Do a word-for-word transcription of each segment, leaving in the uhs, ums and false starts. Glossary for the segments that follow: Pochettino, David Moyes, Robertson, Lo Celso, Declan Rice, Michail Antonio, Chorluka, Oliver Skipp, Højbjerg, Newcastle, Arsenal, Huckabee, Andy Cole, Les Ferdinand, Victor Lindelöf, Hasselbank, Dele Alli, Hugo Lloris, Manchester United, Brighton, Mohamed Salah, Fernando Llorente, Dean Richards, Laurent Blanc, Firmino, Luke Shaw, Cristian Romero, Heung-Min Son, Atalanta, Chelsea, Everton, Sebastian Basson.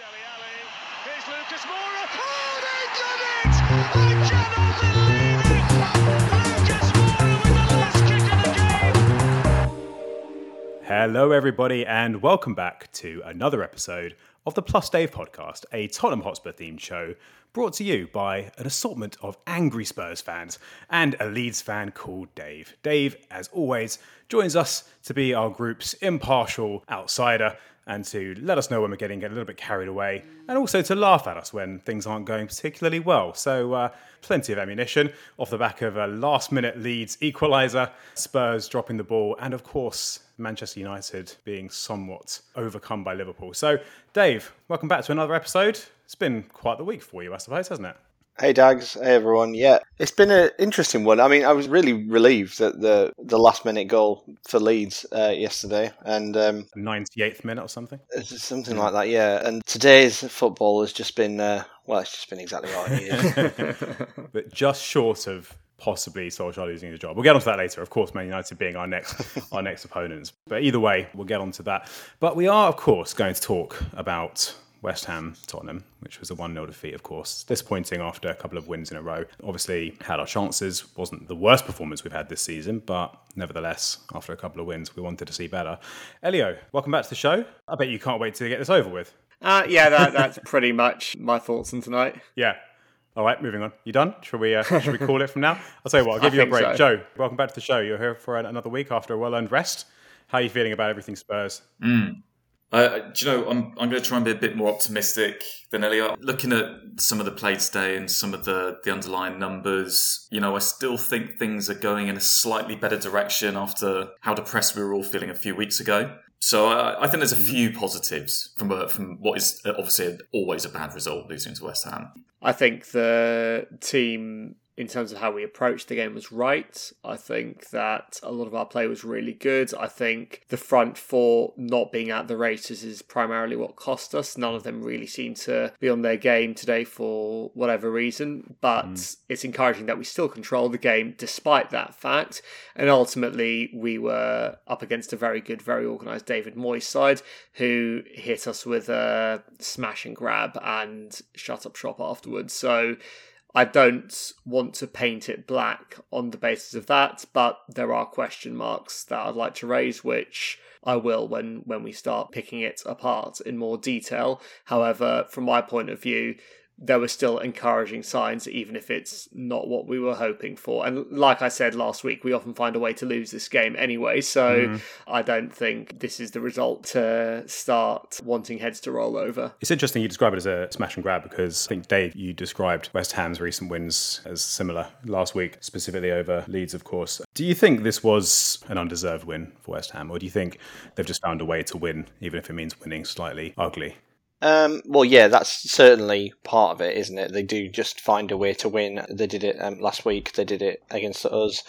Dele Alli. Here's Lucas Moura. Oh, they done it! I cannot believe it! Lucas Moura with the last kick of the game. Hello, everybody, and welcome back to another episode of the Plus Dave Podcast, a Tottenham Hotspur themed show brought to you by an assortment of angry Spurs fans and a Leeds fan called Dave. Dave, as always, joins us to be our group's impartial outsider and to let us know when we're getting a little bit carried away, and also to laugh at us when things aren't going particularly well. So uh, plenty of ammunition off the back of a last-minute Leeds equaliser, Spurs dropping the ball, and of course Manchester United being somewhat overcome by Liverpool. So Dave, welcome back to another episode. It's been quite the week for you, I suppose, hasn't it? Hey Dags, hey everyone. Yeah, it's been an interesting one. I mean, I was really relieved that the the last minute goal for Leeds uh, yesterday, and um, ninety-eighth minute or something, something like that. Yeah, and today's football has just been uh, well, it's just been exactly what it is, but just short of possibly Solskjaer losing the job. We'll get onto that later. Of course, Man United being our next our next opponents, but either way, we'll get onto that. But we are, of course, going to talk about West Ham, Tottenham, which was a one nil defeat, of course. Disappointing after a couple of wins in a row. Obviously, had our chances. Wasn't the worst performance we've had this season, but nevertheless, after a couple of wins, we wanted to see better. Elio, welcome back to the show. I bet you can't wait to get this over with. Uh, yeah, that, that's pretty much my thoughts on tonight. Yeah. All right, moving on. You done? Shall we, uh, shall we call it from now? I'll tell you what, I'll give I you a break. So. Joe, welcome back to the show. You're here for another week after a well-earned rest. How are you feeling about everything Spurs? Mm. Uh, do you know, I'm I'm going to try and be a bit more optimistic than Elliot. Looking at some of the play today and some of the, the underlying numbers, you know, I still think things are going in a slightly better direction after how depressed we were all feeling a few weeks ago. So I, I think there's a few positives from a, from what is obviously always a bad result, losing to West Ham. I think the team, in terms of how we approached the game, was right. I think that a lot of our play was really good. I think the front four not being at the races is primarily what cost us. None of them really seem to be on their game today for whatever reason, but mm. it's encouraging that we still control the game despite that fact. And ultimately, we were up against a very good, very organised David Moyes side who hit us with a smash and grab and shut up shop afterwards. So I don't want to paint it black on the basis of that, but there are question marks that I'd like to raise, which I will when, when we start picking it apart in more detail. However, from my point of view, there were still encouraging signs, even if it's not what we were hoping for. And like I said last week, we often find a way to lose this game anyway, so mm. I don't think this is the result to start wanting heads to roll over. It's interesting you describe it as a smash and grab, because I think, Dave, you described West Ham's recent wins as similar last week, specifically over Leeds, of course. Do you think this was an undeserved win for West Ham, or do you think they've just found a way to win, even if it means winning slightly ugly? Um, well, yeah, that's certainly part of it, isn't it? They do just find a way to win. They did it um, last week. They did it against us.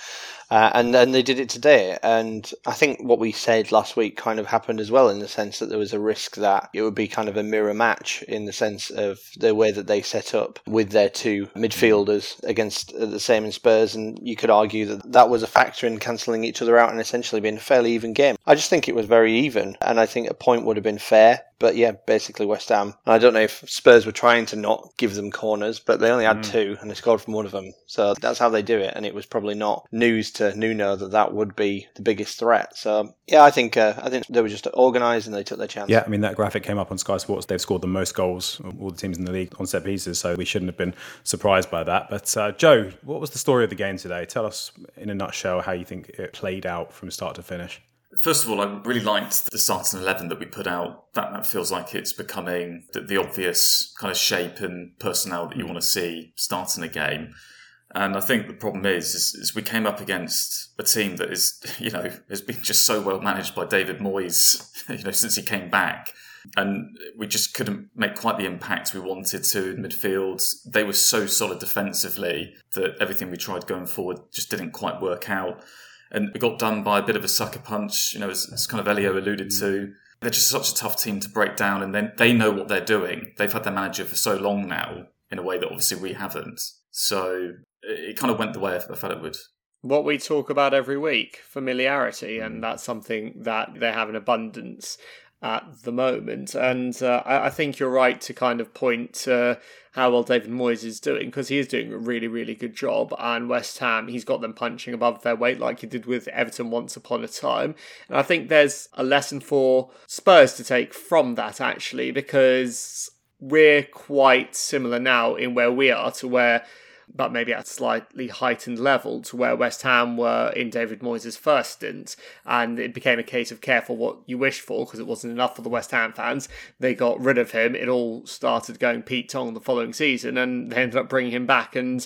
Uh, and then they did it today. And I think what we said last week kind of happened as well, in the sense that there was a risk that it would be kind of a mirror match, in the sense of the way that they set up with their two midfielders against the same in Spurs. And you could argue that that was a factor in cancelling each other out and essentially being a fairly even game. I just think it was very even. And I think a point would have been fair. But yeah, basically West Ham. And I don't know if Spurs were trying to not give them corners, but they only had mm. two and they scored from one of them. So that's how they do it. And it was probably not news to Nuno that that would be the biggest threat. So yeah, I think uh, I think they were just organised and they took their chance. Yeah, I mean, that graphic came up on Sky Sports. They've scored the most goals of all the teams in the league on set pieces. So we shouldn't have been surprised by that. But uh, Joe, what was the story of the game today? Tell us in a nutshell how you think it played out from start to finish. First of all, I really liked the starting eleven that we put out. That, that feels like it's becoming the, the obvious kind of shape and personnel that you want to see starting a game. And I think the problem is, is, is we came up against a team that is, you know, has been just so well managed by David Moyes, you know, since he came back. And we just couldn't make quite the impact we wanted to in midfield. They were so solid defensively that everything we tried going forward just didn't quite work out. And we got done by a bit of a sucker punch, you know, as, as kind of Elio alluded to. They're just such a tough team to break down, and then they know what they're doing. They've had their manager for so long now, in a way that obviously we haven't. So it kind of went the way I thought it would. What we talk about every week, familiarity, and that's something that they have in abundance. at the moment. And uh, I, I think you're right to kind of point to how well David Moyes is doing, because he is doing a really, really good job. And West Ham, he's got them punching above their weight like he did with Everton once upon a time. And I think there's a lesson for Spurs to take from that, actually, because we're quite similar now in where we are to where, but maybe at a slightly heightened level, to where West Ham were in David Moyes' first stint. And it became a case of careful what you wish for, because it wasn't enough for the West Ham fans. They got rid of him. It all started going Pete Tong the following season, and they ended up bringing him back, and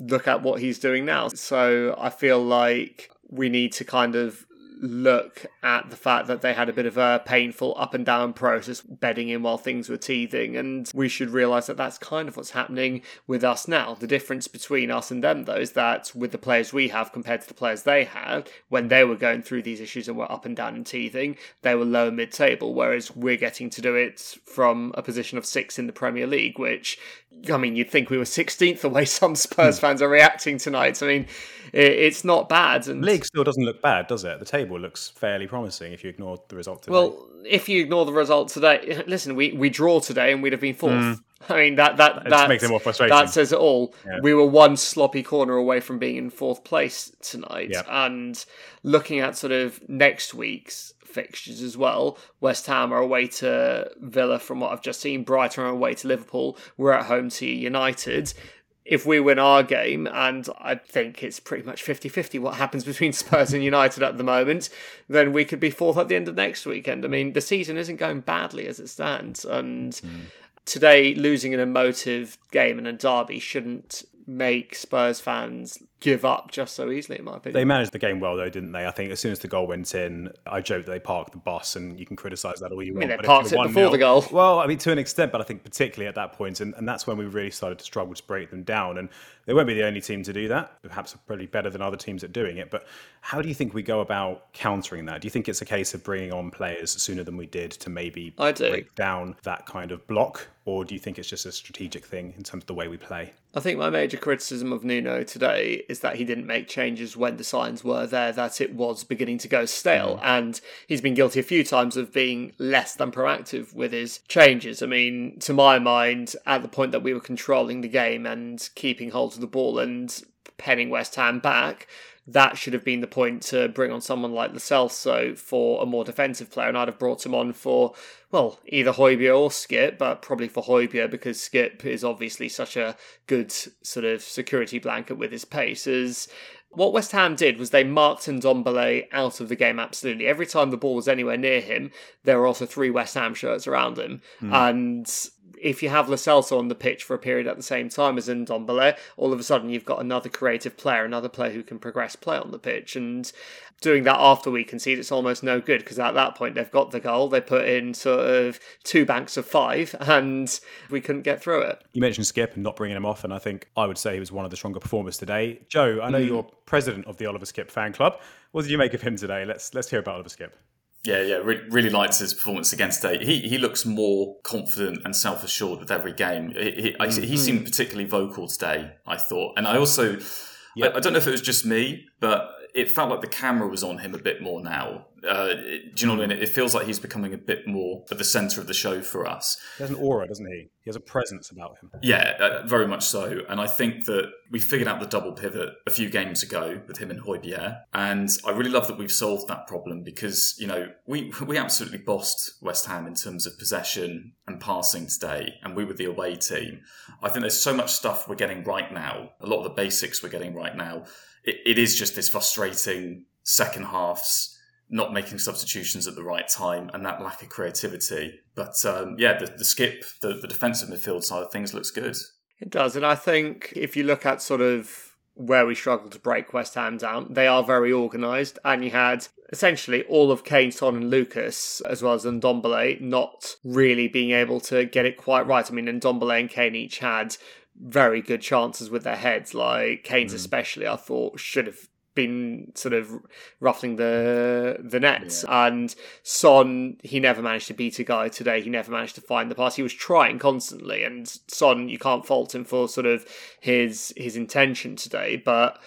look at what he's doing now. So I feel like we need to kind of look at the fact that they had a bit of a painful up and down process, bedding in while things were teething, and we should realise that that's kind of what's happening with us now. The difference between us and them, though, is that with the players we have compared to the players they had, when they were going through these issues and were up and down and teething, they were low and mid-table, whereas we're getting to do it from a position of six in the Premier League, which, I mean, you'd think we were sixteenth the way some Spurs fans are reacting tonight. I mean, it's not bad. And league still doesn't look bad, does it? The table looks fairly promising if you ignore the result today. Well, if you ignore the result today, listen, we, we draw today and we'd have been fourth. Mm. I mean, that that, that, that makes it more frustrating. That says it all. Yeah. We were one sloppy corner away from being in fourth place tonight. Yeah. And looking at sort of next week's fixtures as well, West Ham are away to Villa from what I've just seen, Brighton are away to Liverpool, we're at home to United. If we win our game, and I think it's pretty much fifty-fifty what happens between Spurs and United at the moment, then we could be fourth at the end of next weekend. I mean, the season isn't going badly as it stands, and mm. today losing an emotive game in a derby shouldn't make Spurs fans give up just so easily, in my opinion. They managed the game well, though, didn't they? I think as soon as the goal went in, I joked that they parked the bus, and you can criticise that all you want. I mean, they parked it before the goal. Well, I mean, to an extent, but I think particularly at that point, and, and that's when we really started to struggle to break them down, and they won't be the only team to do that. Perhaps probably better than other teams at doing it, but how do you think we go about countering that? Do you think it's a case of bringing on players sooner than we did to maybe break down that kind of block, or do you think it's just a strategic thing in terms of the way we play? I think my major criticism of Nuno today is that he didn't make changes when the signs were there that it was beginning to go stale, and he's been guilty a few times of being less than proactive with his changes. I mean, to my mind, at the point that we were controlling the game and keeping hold of the ball and penning West Ham back, that should have been the point to bring on someone like Lo Celso for a more defensive player, and I'd have brought him on for, well, either Højbjerg or Skip, but probably for Højbjerg, because Skip is obviously such a good sort of security blanket with his pace. As what West Ham did was they marked Ndombele out of the game absolutely. Every time the ball was anywhere near him, there were also three West Ham shirts around him, mm. and if you have Lo Celso on the pitch for a period at the same time as Ndombele, all of a sudden you've got another creative player, another player who can progress play on the pitch. And doing that after we concede, it's almost no good, because at that point they've got the goal, they put in sort of two banks of five, and we couldn't get through it. You mentioned Skip and not bringing him off, and I think I would say he was one of the stronger performers today. Joe, I know mm. you're president of the Oliver Skipp fan club. What did you make of him today? Let's let's hear about Oliver Skipp. Yeah, yeah, re- really liked his performance again today. He he looks more confident and self-assured with every game. He, he, I, mm-hmm. he seemed particularly vocal today, I thought. And I also, yep. I, I don't know if it was just me, but it felt like the camera was on him a bit more now. Uh, do you know what I mean? It feels like he's becoming a bit more at the centre of the show for us. He has an aura, doesn't he? He has a presence about him. Yeah, uh, very much so. And I think that we figured out the double pivot a few games ago with him and Højbjerg. And I really love that we've solved that problem, because, you know, we, we absolutely bossed West Ham in terms of possession and passing today. And we were the away team. I think there's so much stuff we're getting right now. A lot of the basics we're getting right now. It, it is just this frustrating second half's not making substitutions at the right time and that lack of creativity. But um, yeah, the, the skip, the, the defensive midfield side of things looks good. It does. And I think if you look at sort of where we struggle to break West Ham down, they are very organised. And you had essentially all of Kane, Son and Lucas, as well as Ndombele, not really being able to get it quite right. I mean, Ndombele and Kane each had very good chances with their heads. Like Kane's mm. especially, I thought, should have been sort of ruffling the the net, yeah. And Son, he never managed to beat a guy today. He never managed to find the pass. He was trying constantly, and Son, you can't fault him for sort of his his intention today. But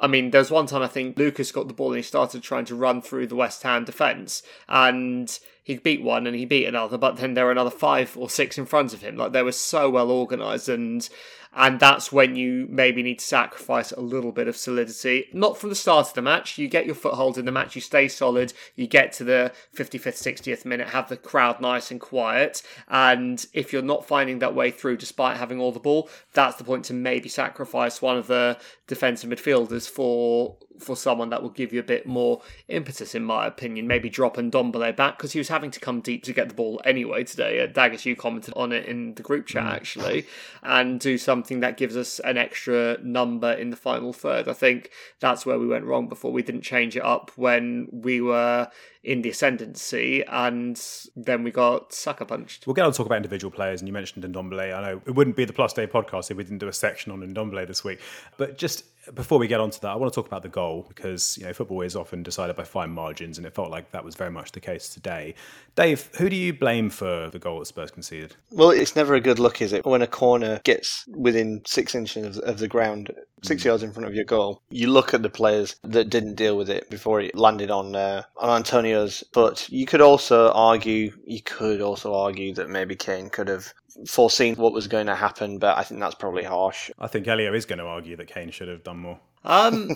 I mean, there's one time I think Lucas got the ball and he started trying to run through the West Ham defence, and he beat one and he beat another, but then there were another five or six in front of him. Like, they were so well organised, and and that's when you maybe need to sacrifice a little bit of solidity. Not from the start of the match. You get your foothold in the match, you stay solid, you get to the fifty-fifth, sixtieth minute, have the crowd nice and quiet, and if you're not finding that way through despite having all the ball, that's the point to maybe sacrifice one of the defensive midfielders for for someone that will give you a bit more impetus, in my opinion. Maybe drop Ndombele back, because he was having to come deep to get the ball anyway today. Daggers, you commented on it in the group chat, actually, and do some something that gives us an extra number in the final third. I think that's where we went wrong before. We didn't change it up when we were in the ascendancy, and then we got sucker punched. We'll get on to talk about individual players, and you mentioned Ndombele. I know it wouldn't be the Plus Day podcast if we didn't do a section on Ndombele this week, but just before we get on to that, I want to talk about the goal, because, you know, football is often decided by fine margins, and it felt like that was very much the case today. Dave, who do you blame for the goal that Spurs conceded? Well, it's never a good look, is it? When a corner gets within six inches of the ground, six mm. yards in front of your goal, you look at the players that didn't deal with it before it landed on, uh, on Antonio's foot. You could also argue, you could also argue that maybe Kane could have foreseen what was going to happen, but I think that's probably harsh. I think Elio is going to argue that Kane should have done more. Um,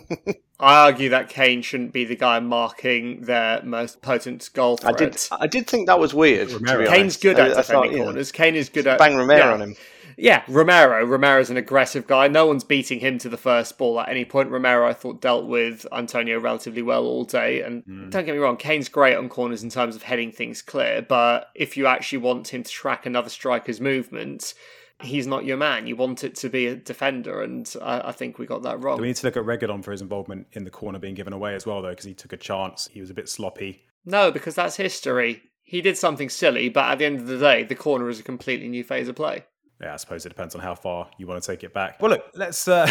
I argue that Kane shouldn't be the guy marking their most potent goal threat. I did, I did think that was weird. Kane's good at I, defending I thought, yeah. corners. Kane is good at... Bang Romero yeah. on him. Yeah, Romero. Romero's an aggressive guy. No one's beating him to the first ball at any point. Romero, I thought, dealt with Antonio relatively well all day. And mm. don't get me wrong, Kane's great on corners in terms of heading things clear. But if you actually want him to track another striker's movement, he's not your man. You want it to be a defender, and I, I think we got that wrong. Do we need to look at Reguilon for his involvement in the corner being given away as well, though, because he took a chance. He was a bit sloppy. No, because that's history. He did something silly, but at the end of the day, the corner is a completely new phase of play. Yeah, I suppose it depends on how far you want to take it back. Well, look, let's uh,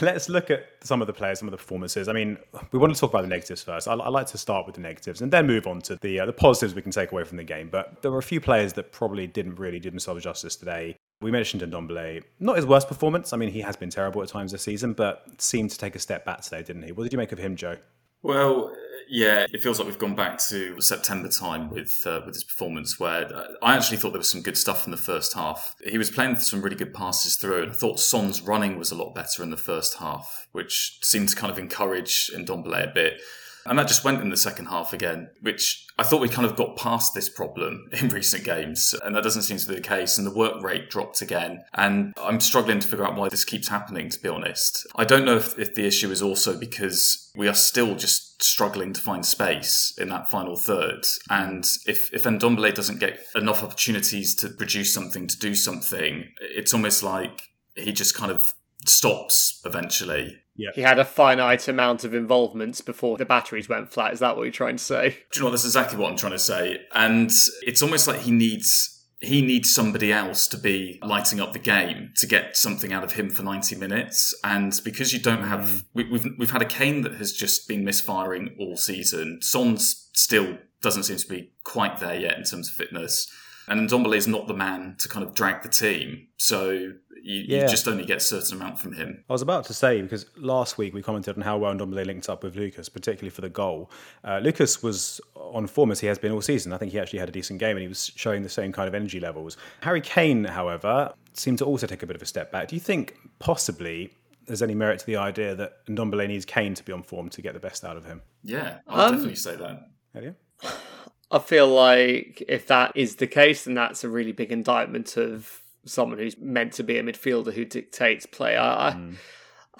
let's look at some of the players, some of the performances. I mean, we want to talk about the negatives first. I, I like to start with the negatives and then move on to the uh, the positives we can take away from the game. But there were a few players that probably didn't really do themselves justice today. We mentioned Ndombele. Not his worst performance. I mean, he has been terrible at times this season, but seemed to take a step back today, didn't he? What did you make of him, Joe? Well, yeah, it feels like we've gone back to September time with uh, with his performance, where I actually thought there was some good stuff in the first half. He was playing some really good passes through, and I thought Son's running was a lot better in the first half, which seemed to kind of encourage Ndombele a bit. And that just went in the second half again, which I thought we kind of got past this problem in recent games, and that doesn't seem to be the case. And the work rate dropped again, and I'm struggling to figure out why this keeps happening, to be honest. I don't know if, if the issue is also because we are still just struggling to find space in that final third, and if, if Ndombele doesn't get enough opportunities to produce something, to do something, it's almost like he just kind of stops eventually. Yeah. He had a finite amount of involvements before the batteries went flat. Is that what you're trying to say? Do you know what? That's exactly what I'm trying to say. And it's almost like he needs he needs somebody else to be lighting up the game to get something out of him for ninety minutes. And because you don't have... We, we've we've had a Kane that has just been misfiring all season. Son's still doesn't seem to be quite there yet in terms of fitness. And Ndombele is not the man to kind of drag the team. So... You, yeah. you just only get a certain amount from him. I was about to say, because last week we commented on how well Ndombele linked up with Lucas, particularly for the goal. Uh, Lucas was on form as he has been all season. I think he actually had a decent game and he was showing the same kind of energy levels. Harry Kane, however, seemed to also take a bit of a step back. Do you think possibly there's any merit to the idea that Ndombele needs Kane to be on form to get the best out of him? Yeah, I'll um, definitely say that. Have you? I feel like if that is the case, then that's a really big indictment of someone who's meant to be a midfielder who dictates play. I, mm.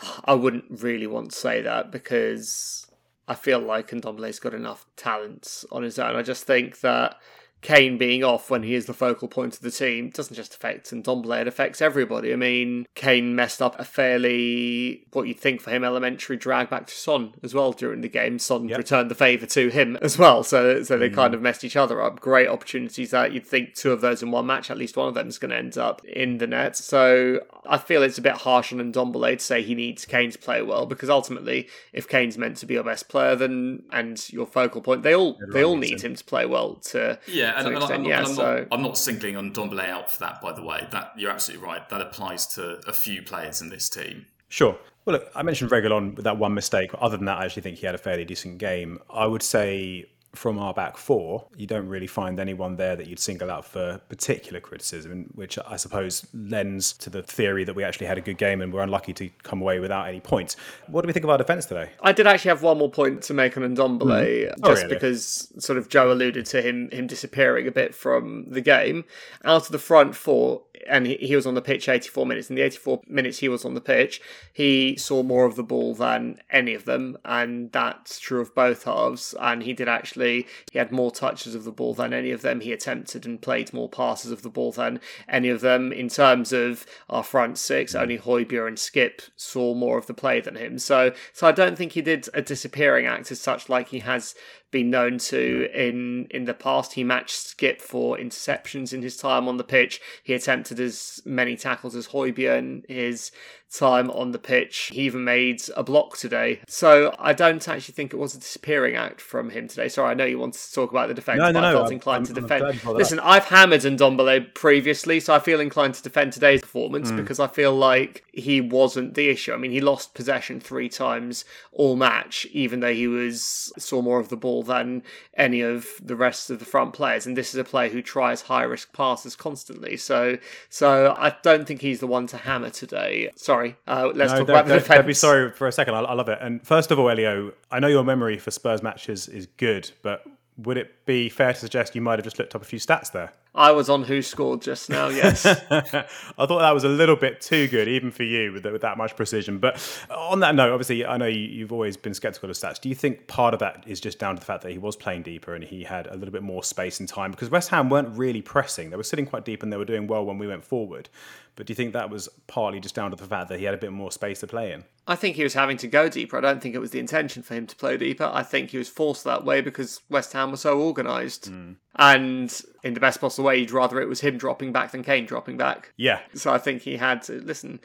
I, I wouldn't really want to say that, because I feel like Ndombele's got enough talents on his own. I just think that Kane being off when he is the focal point of the team doesn't just affect Ndombele, it affects everybody. I mean, Kane messed up a fairly, what you'd think for him, elementary drag back to Son as well during the game. Son yep. returned the favour to him as well, so so they mm. kind of messed each other up. Great opportunities that you'd think two of those in one match, at least one of them is going to end up in the net. So I feel it's a bit harsh on Ndombele to say he needs Kane to play well, because ultimately, if Kane's meant to be your best player, then and your focal point, they all Everyone they all need him to play well to... Yeah. And, and, extent, I'm, yeah, and I'm, so... not, I'm not singling Ndombele out for that, by the way. That you're absolutely right. That applies to a few players in this team. Sure. Well, look, I mentioned Reguilon with that one mistake. But other than that, I actually think he had a fairly decent game. I would say from our back four, you don't really find anyone there that you'd single out for particular criticism, which I suppose lends to the theory that we actually had a good game and we're unlucky to come away without any points. What do we think of our defence today? I did actually have one more point to make on Ndombele, mm. oh, just really? because sort of Joe alluded to him him disappearing a bit from the game. Out of the front four, and he, he was on the pitch eighty-four minutes. In the eighty-four minutes he was on the pitch, he saw more of the ball than any of them, and that's true of both halves. And he did actually He had more touches of the ball than any of them. He attempted and played more passes of the ball than any of them. In terms of our front six, only Højbjerg and Skipp saw more of the play than him. So, so I don't think he did a disappearing act as such, like he has been known to in in the past. He matched Skipp for interceptions in his time on the pitch. He attempted as many tackles as Højbjerg in his time on the pitch. He even made a block today. So I don't actually think it was a disappearing act from him today. Sorry, I know you wanted to talk about the defence, no, but no, I felt no, inclined I'm, to defend. Listen, I've hammered Ndombele previously, so I feel inclined to defend today's performance mm. because I feel like he wasn't the issue. I mean, he lost possession three times all match, even though he was saw more of the ball than any of the rest of the front players, and this is a player who tries high risk passes constantly, so so I don't think he's the one to hammer today. Sorry, uh, let's no, talk about the defence. Don't be sorry for a second, I, I love it. And first of all, Elio, I know your memory for Spurs matches is good, but would it be fair to suggest you might have just looked up a few stats there? I was on Who Scored just now, yes. I thought that was a little bit too good, even for you, with, the, with that much precision. But on that note, obviously, I know you, you've always been sceptical of stats. Do you think part of that is just down to the fact that he was playing deeper and he had a little bit more space and time? Because West Ham weren't really pressing. They were sitting quite deep and they were doing well when we went forward. But do you think that was partly just down to the fact that he had a bit more space to play in? I think he was having to go deeper. I don't think it was the intention for him to play deeper. I think he was forced that way because West Ham were so organised. Mm. And in the best possible way, you'd rather it was him dropping back than Kane dropping back. Yeah. So I think he had to listen.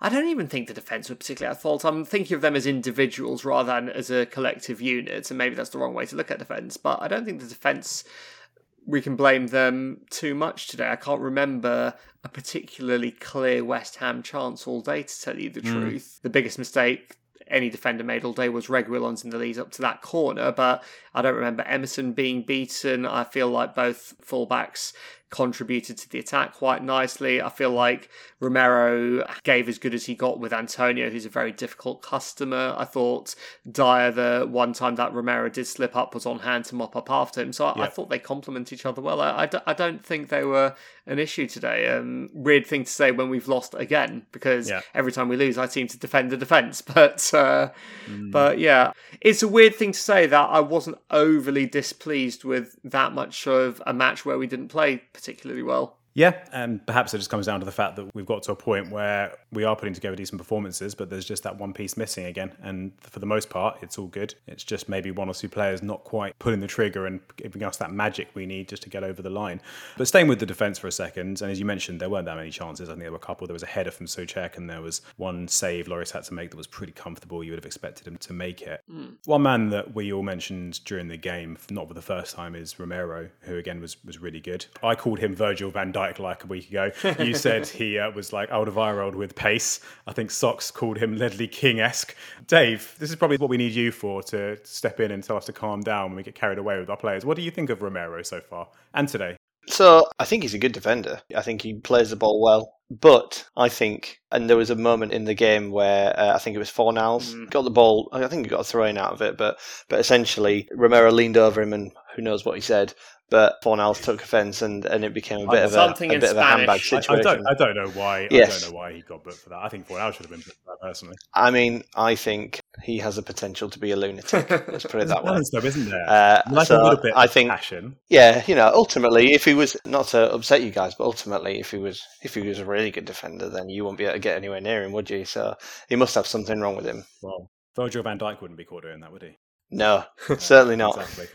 I don't even think the defence were particularly at fault. I'm thinking of them as individuals rather than as a collective unit. And maybe that's the wrong way to look at defence. But I don't think the defence, we can blame them too much today. I can't remember a particularly clear West Ham chance all day, to tell you the mm. truth. The biggest mistake any defender made all day was Reguilon's in the lead up to that corner, but I don't remember Emerson being beaten. I feel like both fullbacks contributed to the attack quite nicely. I feel like Romero gave as good as he got with Antonio, who's a very difficult customer. I thought Dyer, the one time that Romero did slip up, was on hand to mop up after him. So I, yeah. I thought they complement each other well. I, I, d- I don't think they were an issue today. Um, weird thing to say when we've lost again, because yeah. every time we lose, I seem to defend the defence. But, uh, mm. but yeah, it's a weird thing to say that I wasn't overly displeased with that much of a match where we didn't play particularly well. Yeah, and perhaps it just comes down to the fact that we've got to a point where we are putting together decent performances, but there's just that one piece missing again. And for the most part, it's all good. It's just maybe one or two players not quite pulling the trigger and giving us that magic we need just to get over the line. But staying with the defence for a second, and as you mentioned, there weren't that many chances. I think there were a couple. There was a header from Souček, and there was one save Lloris had to make that was pretty comfortable. You would have expected him to make it. Mm. One man that we all mentioned during the game, not for the first time, is Romero, who again was, was really good. I called him Virgil van Dijk like a week ago. You said he uh, was like Alderweireld with pace. I think Sox called him Ledley King-esque. Dave, this is probably what we need you for, to step in and tell us to calm down when we get carried away with our players. What do you think of Romero so far and today? So I think he's a good defender. I think he plays the ball well. But I think, and there was a moment in the game where uh, I think it was Fornals mm. got the ball. I think he got a throw in out of it, but but essentially Romero leaned over him, and who knows what he said. But Fornals took offence, and, and it became a bit of a, a, bit of a handbag situation. I, I don't, I don't know why. Yes. I don't know why he got booked for that. I think Fornals should have been booked for that personally. I mean, I think he has the potential to be a lunatic. Let's put it that way. Though, isn't there? Uh, like so a little bit I think, of passion. Yeah, you know, ultimately, if he was not to upset you guys, but ultimately, if he was, if he was a really good defender, then you wouldn't be able to get anywhere near him, would you? So he must have something wrong with him. Well, Virgil van Dijk wouldn't be caught doing that, would he? No, certainly not. Exactly.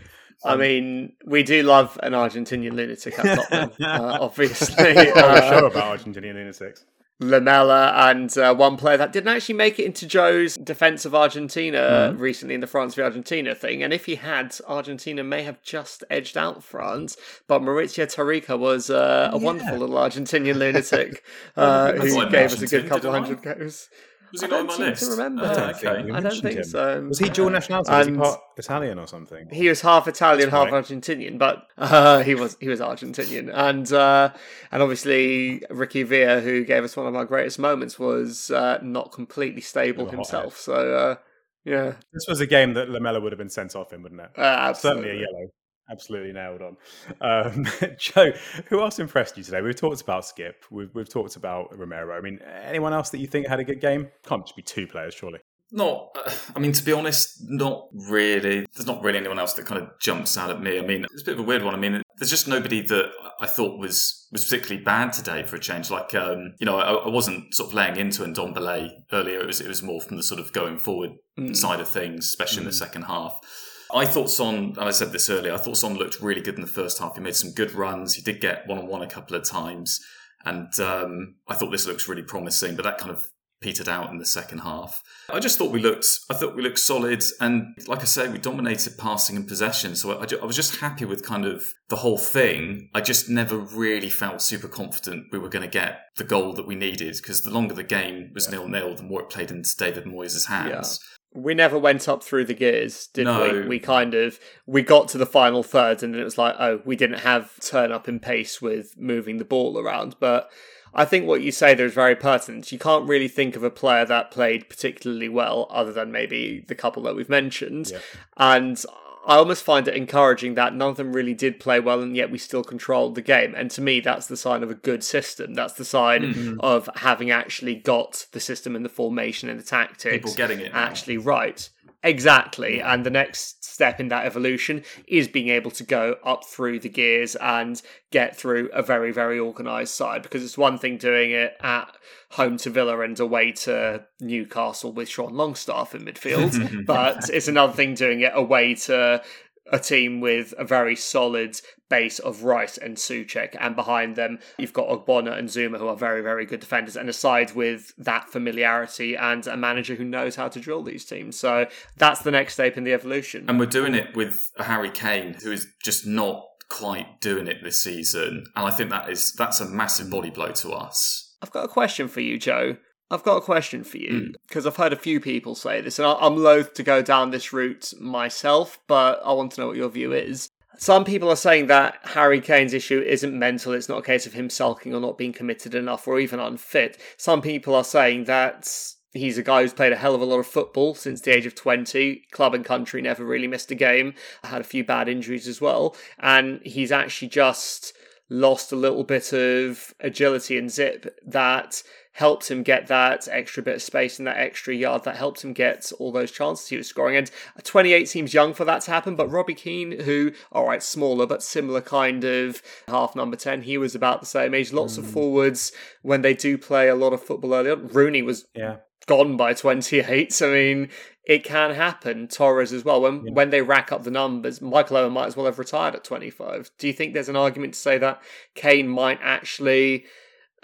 I mean, we do love an Argentinian lunatic at Tottenham, uh, obviously. I'm uh, sure about Argentinian lunatics. Lamela and uh, one player that didn't actually make it into Joe's defence of Argentina mm. recently in the France v Argentina thing. And if he had, Argentina may have just edged out France. But Maurizio Tariqa was uh, a yeah. wonderful little Argentinian lunatic uh, who gave us a good couple hundred goes. Was he not on my list? I don't, I don't think, okay. I don't think so. Was he dual nationality? Was he part Italian or something? He was half Italian, half Argentinian, but uh, he was he was Argentinian. And uh, and obviously Ricky Villa, who gave us one of our greatest moments, was uh, not completely stable himself. So uh, yeah, this was a game that Lamella would have been sent off in, wouldn't it? Uh, absolutely. Certainly a yellow. Absolutely nailed on. Um, Joe, who else impressed you today? We've talked about Skip. We've, we've talked about Romero. I mean, anyone else that you think had a good game? Can't just be two players, surely. Not, uh, I mean, to be honest, not really. There's not really anyone else that kind of jumps out at me. I mean, it's a bit of a weird one. I mean, there's just nobody that I thought was, was particularly bad today for a change. Like, um, you know, I, I wasn't sort of laying into Ndombele earlier. It was, it was more from the sort of going forward mm. side of things, especially mm. in the second half. I thought Son, and I said this earlier, I thought Son looked really good in the first half. He made some good runs. He did get one-on-one a couple of times. And um, I thought this looks really promising, but that kind of petered out in the second half. I just thought we looked, I thought we looked solid. And like I say, we dominated passing and possession. So I, I, I was just happy with kind of the whole thing. I just never really felt super confident we were going to get the goal that we needed, because the longer the game was nil-nil, the more it played into David Moyes' hands. Yeah. We never went up through the gears, did no. we? We kind of, we got to the final third and then it was like, oh, we didn't have turn up in pace with moving the ball around. But I think what you say there is very pertinent. You can't really think of a player that played particularly well other than maybe the couple that we've mentioned. Yeah. And I almost find it encouraging that none of them really did play well and yet we still controlled the game. And to me, that's the sign of a good system. That's the sign mm-hmm. of having actually got the system and the formation and the tactics. People getting it now. Actually right. Exactly. And the next step in that evolution is being able to go up through the gears and get through a very, very organised side, because it's one thing doing it at home to Villa and away to Newcastle with Sean Longstaff in midfield, but it's another thing doing it away to a team with a very solid base of Rice and Souček, and behind them you've got Ogbonna and Zuma, who are very, very good defenders, and a side with that familiarity and a manager who knows how to drill these teams. So that's the next step in the evolution. And we're doing it with Harry Kane, who is just not quite doing it this season, and I think that is that's a massive body blow to us. I've got a question for you, Joe. I've got a question for you, because mm. I've heard a few people say this, and I'm loath to go down this route myself, but I want to know what your view is. Some people are saying that Harry Kane's issue isn't mental. It's not a case of him sulking or not being committed enough or even unfit. Some people are saying that he's a guy who's played a hell of a lot of football since the age of twenty. Club and country, never really missed a game. I had a few bad injuries as well. And he's actually just lost a little bit of agility and zip that helps him get that extra bit of space and that extra yard that helps him get all those chances he was scoring. And twenty-eight seems young for that to happen, but Robbie Keane, who, all right, smaller, but similar kind of half number ten, he was about the same age. Lots mm. of forwards, when they do play a lot of football early on, Rooney was yeah. gone by twenty-eight. I mean, it can happen. Torres as well. When yeah. when they rack up the numbers, Michail Owen might as well have retired at twenty-five. Do you think there's an argument to say that Kane might actually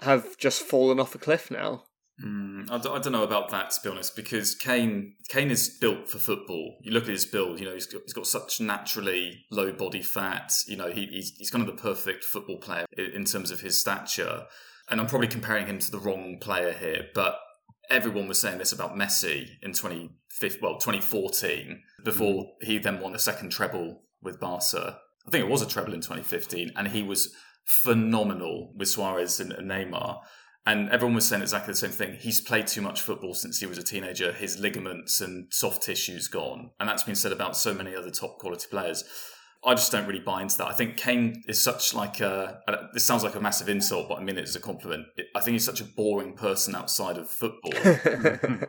have just fallen off a cliff now? Mm, I, don't, I don't know about that, to be honest, because Kane Kane is built for football. You look at his build, you know, he's got, he's got such naturally low body fat. You know, he, he's, he's kind of the perfect football player in terms of his stature. And I'm probably comparing him to the wrong player here, but everyone was saying this about Messi in twenty, well, twenty fourteen, before he then won the second treble with Barca. I think it was a treble in twenty fifteen, and he was phenomenal with Suarez and Neymar, and everyone was saying exactly the same thing. He's played too much football since he was a teenager. His ligaments and soft tissue's gone, and that's been said about so many other top quality players. I just don't really buy into that. I think Kane is such like a, this sounds like a massive insult, but I mean it as a compliment. I think he's such a boring person outside of football.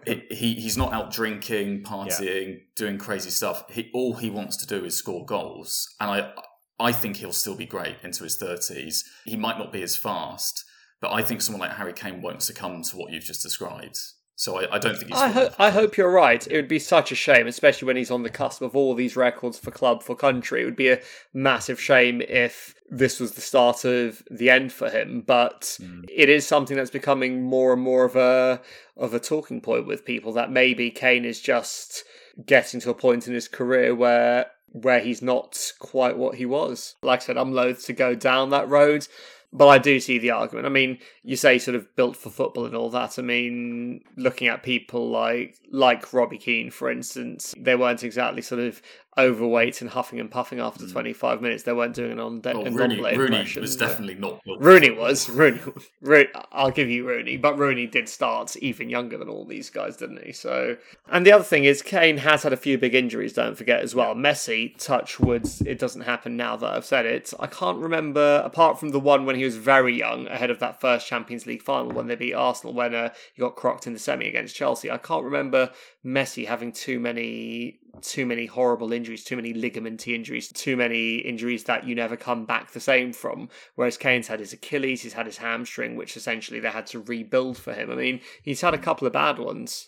it, he he's not out drinking, partying, yeah. doing crazy stuff. He, all he wants to do is score goals, and I I think he'll still be great into his thirties. He might not be as fast, but I think someone like Harry Kane won't succumb to what you've just described. So I, I don't think he's... I, ho- I hope you're right. It would be such a shame, especially when he's on the cusp of all these records for club, for country. It would be a massive shame if this was the start of the end for him. But mm. it is something that's becoming more and more of a of a talking point with people, that maybe Kane is just getting to a point in his career where... where he's not quite what he was. Like I said, I'm loath to go down that road But I do see the argument. I mean, you say sort of built for football and all that. I mean, looking at people like like Robbie Keane, for instance, they weren't exactly sort of overweight and huffing and puffing after mm. twenty-five minutes. They weren't doing an on de- oh, Rooney, Rooney was definitely not. Rooney was. Rooney, Rooney. I'll give you Rooney. But Rooney did start even younger than all these guys, didn't he? So, and the other thing is Kane has had a few big injuries, don't forget, as well. Messi, touch wood, it doesn't happen now that I've said it. I can't remember, apart from the one when he was very young, ahead of that first Champions League final when they beat Arsenal, when uh, he got crocked in the semi against Chelsea. I can't remember Messi having too many too many horrible injuries, too many ligamenty injuries, too many injuries that you never come back the same from, whereas Kane's had his Achilles, he's had his hamstring, which essentially they had to rebuild for him. I mean, he's had a couple of bad ones.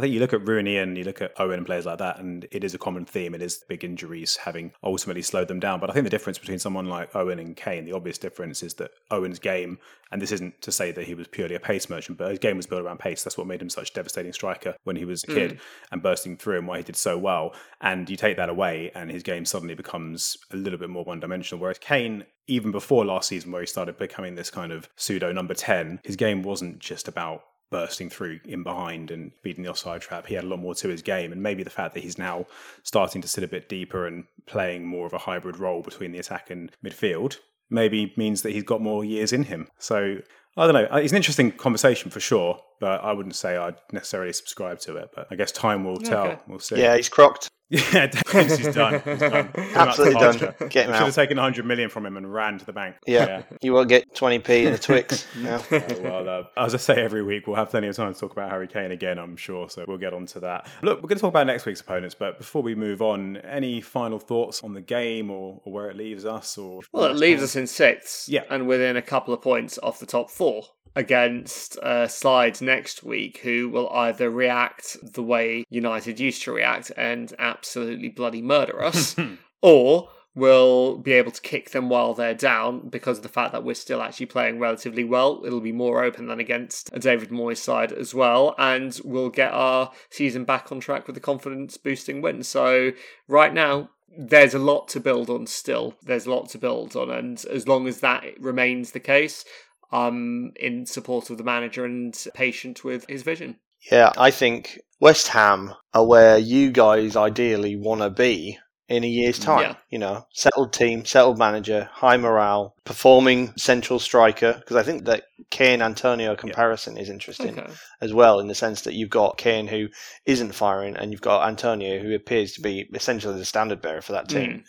I think you look at Rooney and you look at Owen and players like that, and it is a common theme. It is big injuries having ultimately slowed them down. But I think the difference between someone like Owen and Kane, the obvious difference is that Owen's game, and this isn't to say that he was purely a pace merchant, but his game was built around pace. That's what made him such a devastating striker when he was a kid mm. and bursting through, and why he did so well. And you take that away and his game suddenly becomes a little bit more one-dimensional, whereas Kane, even before last season where he started becoming this kind of pseudo number ten, his game wasn't just about bursting through in behind and beating the offside trap. He had a lot more to his game, and maybe the fact that he's now starting to sit a bit deeper and playing more of a hybrid role between the attack and midfield maybe means that he's got more years in him. So I don't know, it's an interesting conversation for sure, but I wouldn't say I'd necessarily subscribe to it, but I guess time will tell. Okay. We'll see. Yeah, he's crocked. Yeah, he's done. He's done. Absolutely done. Get him out. Should have taken one hundred million from him and ran to the bank. Yeah, yeah. You won't get twenty p in the Twix. No. Oh, well, uh, as I say every week, we'll have plenty of time to talk about Harry Kane again, I'm sure, so we'll get on to that. Look, we're going to talk about next week's opponents, but before we move on, any final thoughts on the game or, or where it leaves us? Or well, it leaves us in sixth, yeah, and within a couple of points off the top four, against uh, sides next week who will either react the way United used to react and absolutely bloody murder us, or will be able to kick them while they're down because of the fact that we're still actually playing relatively well. It'll be more open than against a David Moyes side as well, and we'll get our season back on track with a confidence-boosting win. So right now, there's a lot to build on still. There's a lot to build on, and as long as that remains the case, I'm um, in support of the manager and patient with his vision. Yeah, I think West Ham are where you guys ideally want to be in a year's time. Yeah. You know, settled team, settled manager, high morale, performing central striker, because I think that Kane-Antonio comparison yeah. is interesting okay. as well, in the sense that you've got Kane who isn't firing and you've got Antonio who appears to be essentially the standard bearer for that team. Mm.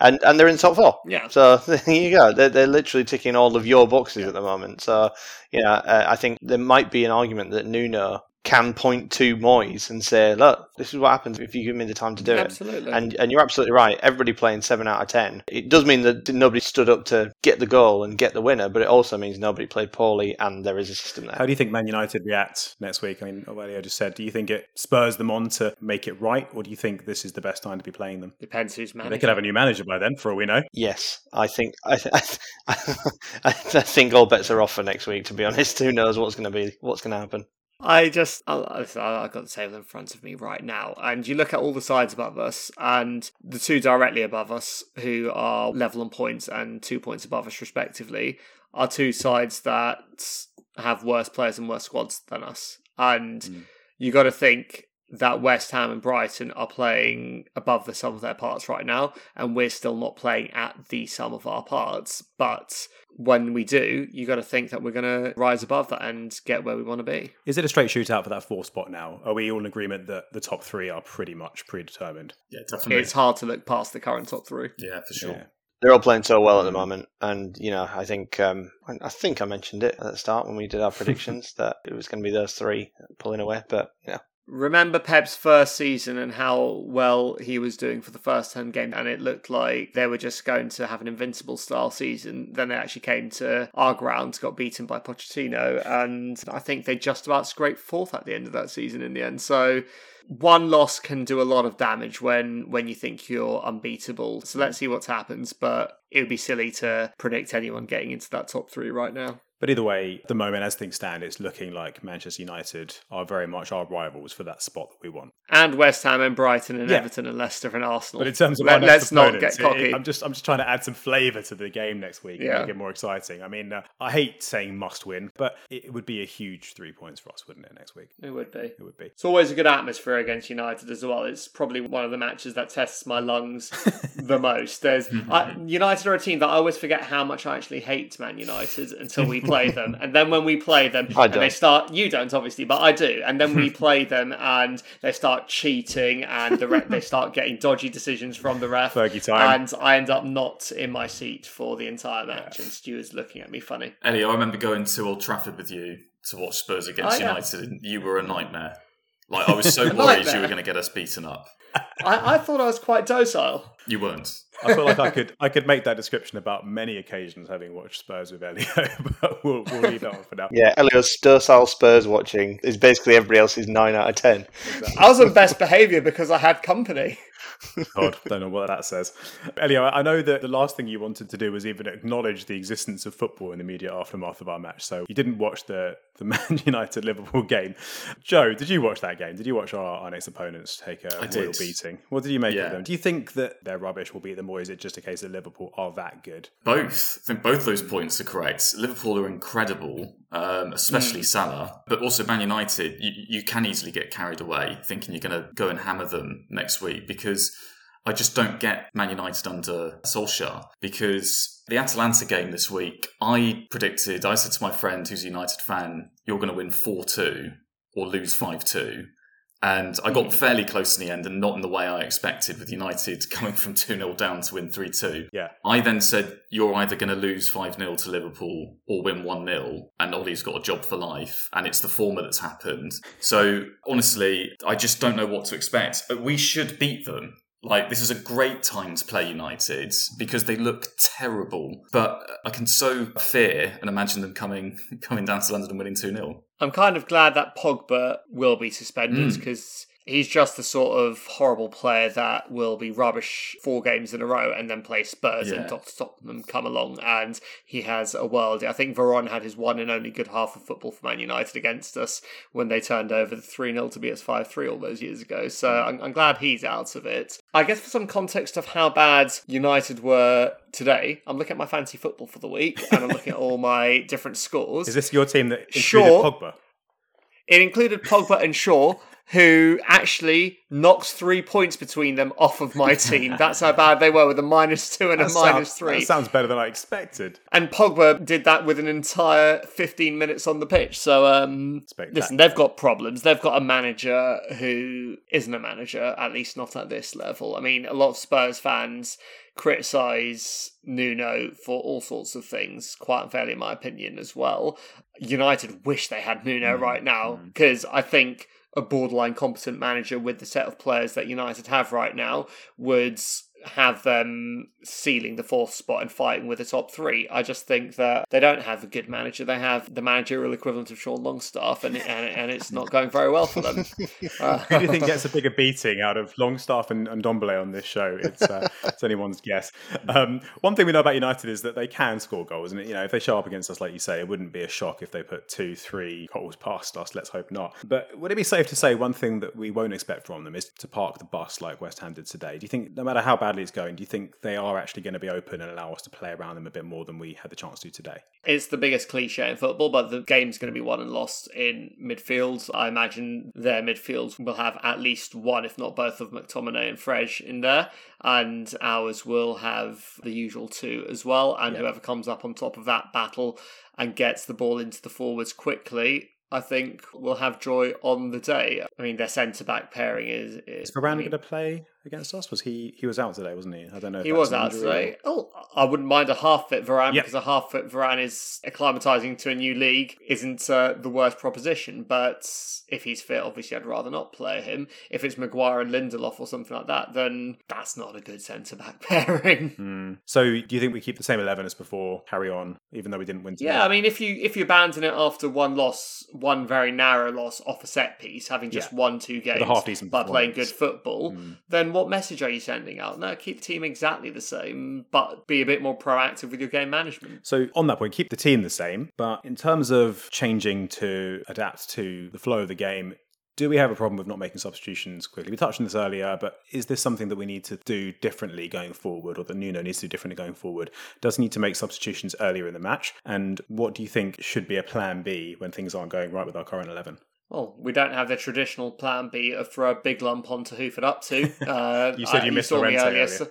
And and they're in top four. Yeah. So there you go. They're, they're literally ticking all of your boxes yeah. at the moment. So, you know, uh, I think there might be an argument that Nuno can point to Moyes and say, look, this is what happens if you give me the time to do absolutely. it. And and you're absolutely right. Everybody playing seven out of ten. It does mean that nobody stood up to get the goal and get the winner, but it also means nobody played poorly and there is a system there. How do you think Man United react next week? I mean, Aurelio just said, do you think it spurs them on to make it right, or do you think this is the best time to be playing them? Depends who's manager. They could have a new manager by then, for all we know. Yes, I think I, th- I, th- I think all bets are off for next week, to be honest. Who knows what's going to be, what's going to happen? I just, I've got the table in front of me right now, and you look at all the sides above us, and the two directly above us, who are level on points and two points above us respectively, are two sides that have worse players and worse squads than us. And mm. you got to think that West Ham and Brighton are playing above the sum of their parts right now, and we're still not playing at the sum of our parts, but when we do, you got to think that we're going to rise above that and get where we want to be. Is it a straight shootout for that fourth spot now? Are we all in agreement that the top three are pretty much predetermined? Yeah, definitely. It's hard to look past the current top three. Yeah, for sure. Yeah. They're all playing so well at the moment, and you know, I think um, I think I mentioned it at the start when we did our predictions that it was going to be those three pulling away, but yeah. Remember Pep's first season and how well he was doing for the first ten games, and it looked like they were just going to have an invincible style season. Then they actually came to our ground, got beaten by Pochettino, and I think they just about scraped fourth at the end of that season in the end. So one loss can do a lot of damage when, when you think you're unbeatable. So let's see what happens. But it would be silly to predict anyone getting into that top three right now. But either way, at the moment, as things stand, it's looking like Manchester United are very much our rivals for that spot that we want. And West Ham and Brighton and yeah. Everton and Leicester and Arsenal. But in terms of Let, our let's not get cocky. It, it, I'm just I'm just trying to add some flavour to the game next week yeah. and make it more exciting. I mean, uh, I hate saying must win, but it would be a huge three points for us, wouldn't it, next week? It would be. It would be. It's always a good atmosphere against United as well. It's probably one of the matches that tests my lungs the most. There's I, United are a team that I always forget how much I actually hate Man United until we play them, and then when we play them I and don't. they start you don't obviously but I do and then we play them and they start cheating and the ref, they start getting dodgy decisions from the ref Fergie time. And I end up not in my seat for the entire match yeah. and Stuart's looking at me funny. Ellie, I remember going to Old Trafford with you to watch Spurs against oh, yeah. United, and you were a nightmare. Like, I was so worried you were going to get us beaten up. I, I thought I was quite docile. You weren't. I feel like I could I could make that description about many occasions having watched Spurs with Elio, but we'll, we'll leave that one for now. Yeah, Elio's docile Spurs watching is basically everybody else's nine out of ten. Exactly. I was on best behaviour because I had company. God, don't know what that says. Elio, I know that the last thing you wanted to do was even acknowledge the existence of football in the media aftermath of our match, so you didn't watch the, the Man United-Liverpool game. Joe, did you watch that game? Did you watch our, our next opponents take a real beating? What did you make yeah. of them? Do you think that their rubbish will beat them, or is it just a case that Liverpool are that good? Both. I think both those points are correct. Liverpool are incredible, um, especially mm. Salah, but also Man United. You, you can easily get carried away thinking you're going to go and hammer them next week, because I just don't get Man United under Solskjaer. Because the Atalanta game this week, I predicted, I said to my friend who's a United fan, you're going to win four two or lose five two. And I got fairly close in the end, and not in the way I expected, with United coming from two nil down to win three two. Yeah. I then said, you're either going to lose five nil to Liverpool or win one nil, and Ollie's got a job for life, and it's the former that's happened. So, honestly, I just don't know what to expect. We should beat them. Like, this is a great time to play United because they look terrible. But I can so fear and imagine them coming coming down to London and winning two nil. I'm kind of glad that Pogba will be suspended because... Mm. He's just the sort of horrible player that will be rubbish four games in a row and then play Spurs yeah. and Tottenham come along, and he has a world. I think Varane had his one and only good half of football for Man United against us when they turned over the three nil to beat us five three all those years ago. So I'm, I'm glad he's out of it. I guess for some context of how bad United were today, I'm looking at my fantasy football for the week and I'm looking at all my different scores. Is this your team that included Shaw, Pogba? It included Pogba and Shaw, who actually knocks three points between them off of my team. That's how bad they were, with a minus two and that a sounds, minus three. That sounds better than I expected. And Pogba did that with an entire fifteen minutes on the pitch. So, um, listen, they've got problems. They've got a manager who isn't a manager, at least not at this level. I mean, a lot of Spurs fans criticise Nuno for all sorts of things, quite unfairly in my opinion as well. United wish they had Nuno mm, right now, because mm. I think... a borderline competent manager with the set of players that United have right now would have them sealing the fourth spot and fighting with the top three. I just think that they don't have a good manager. They have the managerial equivalent of Sean Longstaff, and and, and it's not going very well for them. Uh, Who do you think gets a bigger beating out of Longstaff and, and Ndombele on this show? It's uh, it's anyone's guess. Um, one thing we know about United is that they can score goals, and you know if they show up against us, like you say, it wouldn't be a shock if they put two, three goals past us. Let's hope not. But would it be safe to say one thing that we won't expect from them is to park the bus like West Ham did today? Do you think, no matter how badly it's going, do you think they are actually going to be open and allow us to play around them a bit more than we had the chance to today? It's the biggest cliche in football, but the game's going to be won and lost in midfield. I imagine their midfield will have at least one, if not both, of McTominay and Fresh in there, and ours will have the usual two as well, and yeah. whoever comes up on top of that battle and gets the ball into the forwards quickly, I think we'll have joy on the day. I mean, their centre-back pairing is... is, is Varane I mean, going to play? against us? Was he he was out today, wasn't he? I don't know. If he was out today. Or... Oh, I wouldn't mind a half-fit Varane yep. because a half-fit Varane is acclimatising to a new league isn't uh, the worst proposition. But if he's fit, obviously I'd rather not play him. If it's Maguire and Lindelof or something like that, then that's not a good centre-back pairing. Mm. So do you think we keep the same eleven as before? Carry on, even though we didn't win today? Yeah, I mean, if you if you abandon it after one loss, one very narrow loss off a set piece, having just yeah. won two games by playing good football, mm. then what message are you sending out? No, keep the team exactly the same, but be a bit more proactive with your game management. So on that point, keep the team the same, but in terms of changing to adapt to the flow of the game, do we have a problem with not making substitutions quickly? We touched on this earlier, but is this something that we need to do differently going forward, or that Nuno needs to do differently going forward? Does he need to make substitutions earlier in the match? And what do you think should be a plan B when things aren't going right with our current eleven? Well, we don't have the traditional plan B of throw a big lump on to hoof it up to. Uh, you said you I, missed you Llorente earlier. So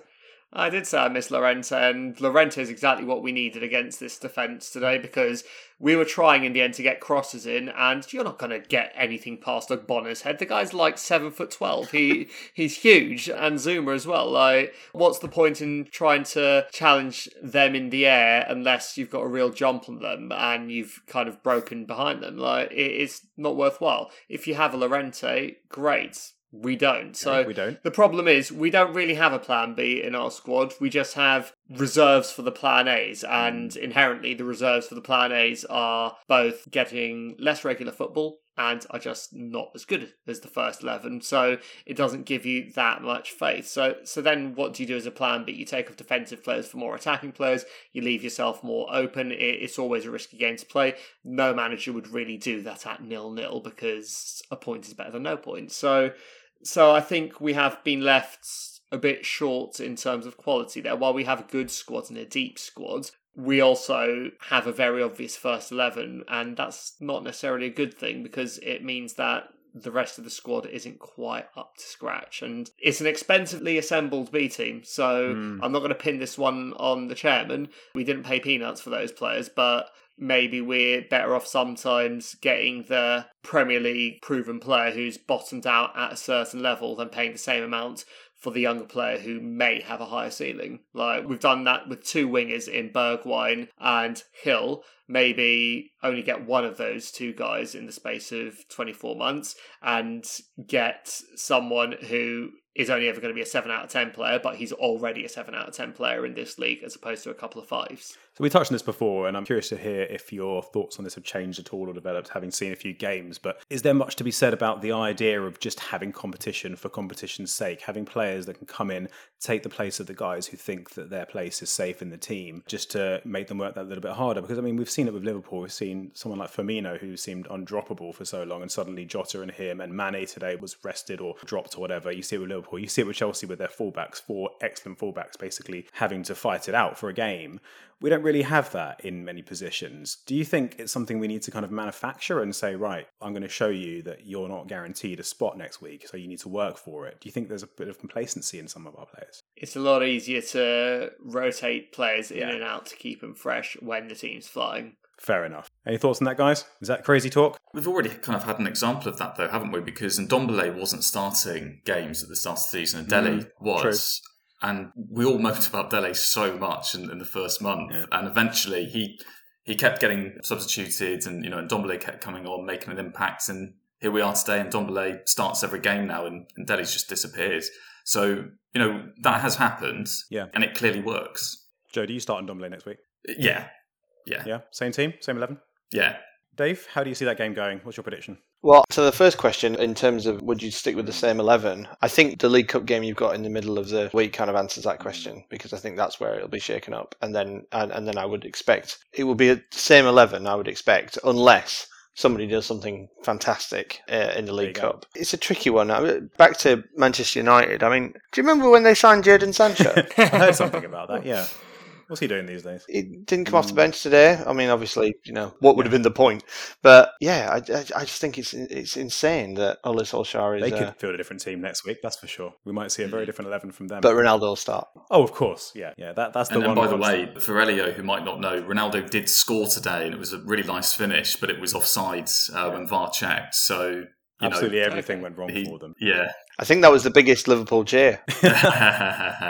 I did say I missed Llorente, and Llorente is exactly what we needed against this defence today, because we were trying in the end to get crosses in, and you're not going to get anything past Ogbonna's head. The guy's like seven foot twelve. He he's huge, and Zuma as well. Like, what's the point in trying to challenge them in the air unless you've got a real jump on them and you've kind of broken behind them? Like, it's not worthwhile. If you have a Llorente, great. We don't. So yeah, we don't. The problem is we don't really have a plan B in our squad. We just have reserves for the plan A's, and inherently the reserves for the plan A's are both getting less regular football and are just not as good as the first eleven. So it doesn't give you that much faith. So so then what do you do as a plan B? You take off defensive players for more attacking players. You leave yourself more open. It, it's always a risky game to play. No manager would really do that at nil-nil, because a point is better than no point. So... So I think we have been left a bit short in terms of quality there. While we have a good squad and a deep squad, we also have a very obvious first eleven, and that's not necessarily a good thing, because it means that the rest of the squad isn't quite up to scratch. And it's an expensively assembled B team, so mm. I'm not going to pin this one on the chairman. We didn't pay peanuts for those players, but... maybe we're better off sometimes getting the Premier League proven player who's bottomed out at a certain level than paying the same amount for the younger player who may have a higher ceiling. Like, we've done that with two wingers in Bergwijn and Hill. Maybe only get one of those two guys in the space of twenty-four months and get someone who is only ever going to be a seven out of ten player, but he's already a seven out of ten player in this league as opposed to a couple of fives. So we touched on this before, and I'm curious to hear if your thoughts on this have changed at all or developed, having seen a few games, but is there much to be said about the idea of just having competition for competition's sake, having players that can come in, take the place of the guys who think that their place is safe in the team, just to make them work that little bit harder? Because, I mean, we've seen it with Liverpool. We've seen someone like Firmino, who seemed undroppable for so long, and suddenly Jota and him and Mane today was rested or dropped or whatever. You see it with Liverpool. You see it with Chelsea with their fullbacks, four excellent fullbacks, basically having to fight it out for a game. We don't really have that in many positions. Do you think it's something we need to kind of manufacture and say, right, I'm going to show you that you're not guaranteed a spot next week, so you need to work for it? Do you think there's a bit of complacency in some of our players? It's a lot easier to rotate players in yeah. and out to keep them fresh when the team's flying. Fair enough. Any thoughts on that, guys? Is that crazy talk? We've already kind of had an example of that, though, haven't we? Because Ndombele wasn't starting games at the start of the season, and mm-hmm. Dele was. True. And we all moaned about Dele so much in, in the first month. Yeah. And eventually he he kept getting substituted, and you know, Ndombele kept coming on, making an impact. And here we are today, and Ndombele starts every game now, and, and Dele's just disappeared. So, you know, that has happened, yeah. and it clearly works. Joe, do you start Ndombele next week? Yeah. Yeah. Yeah. Same team, same eleven? Yeah. Dave, how do you see that game going? What's your prediction? Well, to the first question, in terms of would you stick with the same eleven, I think the League Cup game you've got in the middle of the week kind of answers that question, because I think that's where it'll be shaken up. And then and, and then I would expect it will be the same eleven, I would expect, unless somebody does something fantastic uh, in the League Cup. Go. It's a tricky one. I mean, back to Manchester United. I mean, do you remember when they signed Jadon Sancho? I heard something about that, yeah. What's he doing these days? It didn't come off the bench today. I mean, obviously, you know, what would yeah. have been the point? But yeah, I, I, I just think it's it's insane that Ole Solskjaer is... They could uh, field a different team next week, that's for sure. We might see a very different eleven from them. But Ronaldo will start. Oh, of course, yeah. yeah. That, that's the and, one. And by the way, Ferelio, who might not know, Ronaldo did score today, and it was a really nice finish, but it was offside uh, yeah. when V A R checked, so... You Absolutely know, everything went wrong he, for them. Yeah. I think that was the biggest Liverpool cheer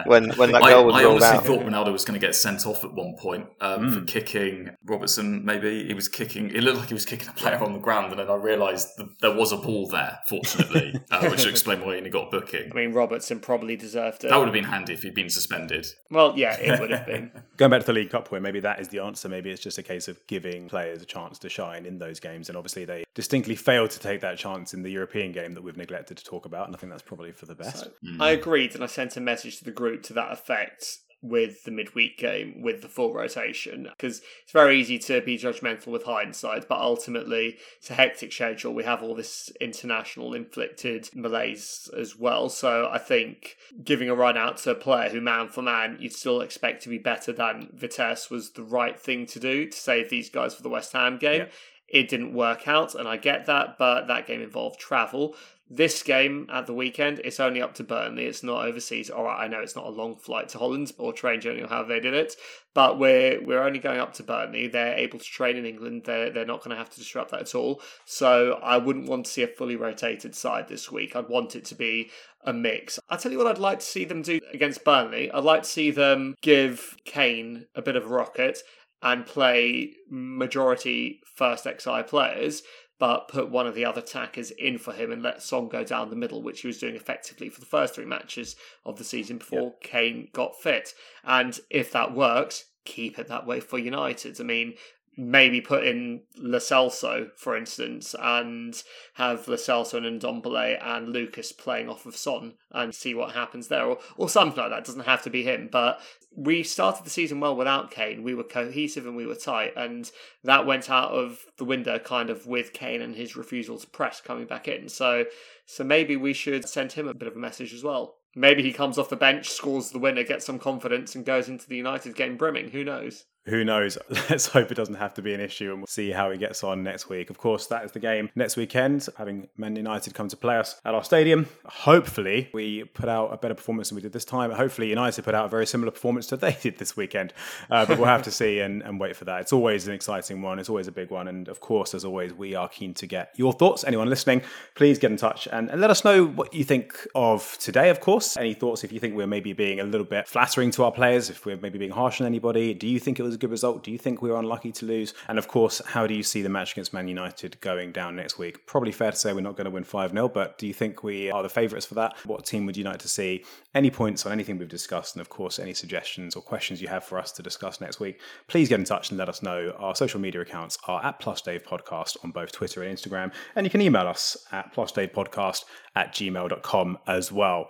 when when that I, goal was I rolled out. I honestly thought Ronaldo was going to get sent off at one point um, mm. for kicking Robertson, maybe. He was kicking. It looked like he was kicking a player on the ground, and then I realised there was a ball there, fortunately, uh, which explained why he only got a booking. I mean, Robertson probably deserved it. That would have been handy if he'd been suspended. Well, yeah, it would have been. Going back to the League Cup point, maybe that is the answer. Maybe it's just a case of giving players a chance to shine in those games, and obviously they distinctly failed to take that chance in the European game that we've neglected to talk about, and I think that's probably for the best. So, mm. I agreed, and I sent a message to the group to that effect with the midweek game, with the full rotation, because it's very easy to be judgmental with hindsight, but ultimately it's a hectic schedule. We have all this international inflicted malaise as well, so I think giving a run out to a player who, man for man, you'd still expect to be better than Vitesse was the right thing to do to save these guys for the West Ham game. Yeah. It didn't work out, and I get that, but that game involved travel. This game at the weekend, it's only up to Burnley. It's not overseas. All right, I know it's not a long flight to Holland or train journey or however they did it, but we're we're only going up to Burnley. They're able to train in England. They're, they're not going to have to disrupt that at all. So I wouldn't want to see a fully rotated side this week. I'd want it to be a mix. I'll tell you what I'd like to see them do against Burnley. I'd like to see them give Kane a bit of a rocket and play majority first X I players, but put one of the other attackers in for him and let Son go down the middle, which he was doing effectively for the first three matches of the season before yeah. Kane got fit. And if that works, keep it that way for United. I mean, maybe put in Lo Celso, for instance, and have Lo Celso and Ndombele and Lucas playing off of Son and see what happens there, or, or something like that. It doesn't have to be him, but we started the season well without Kane. We were cohesive and we were tight, and that went out of the window kind of with Kane and his refusal to press coming back in. So so maybe we should send him a bit of a message as well. Maybe he comes off the bench, scores the winner, gets some confidence and goes into the United game brimming. Who knows? Who knows? Let's hope it doesn't have to be an issue, and we'll see how he gets on next week. Of course, that is the game next weekend, having Man United come to play us at our stadium. Hopefully, we put out a better performance than we did this time. Hopefully, United put out a very similar performance to they did this weekend. Uh, but we'll have to see and, and wait for that. It's always an exciting one. It's always a big one. And of course, as always, we are keen to get your thoughts. Anyone listening, please get in touch and, and let us know what you think of today, of course. Any thoughts if you think we're maybe being a little bit flattering to our players, if we're maybe being harsh on anybody. Do you think it was a good result? Do you think we were unlucky to lose? And of course, how do you see the match against Man United going down next week? Probably fair to say we're not going to win five nil, but do you think we are the favourites for that? What team would you like to see? Any points on anything we've discussed, and of course any suggestions or questions you have for us to discuss next week, please get in touch and let us know. Our social media accounts are at Plus Dave Podcast on both Twitter and Instagram, and you can email us at plusdavepodcast at gmail dot com as well.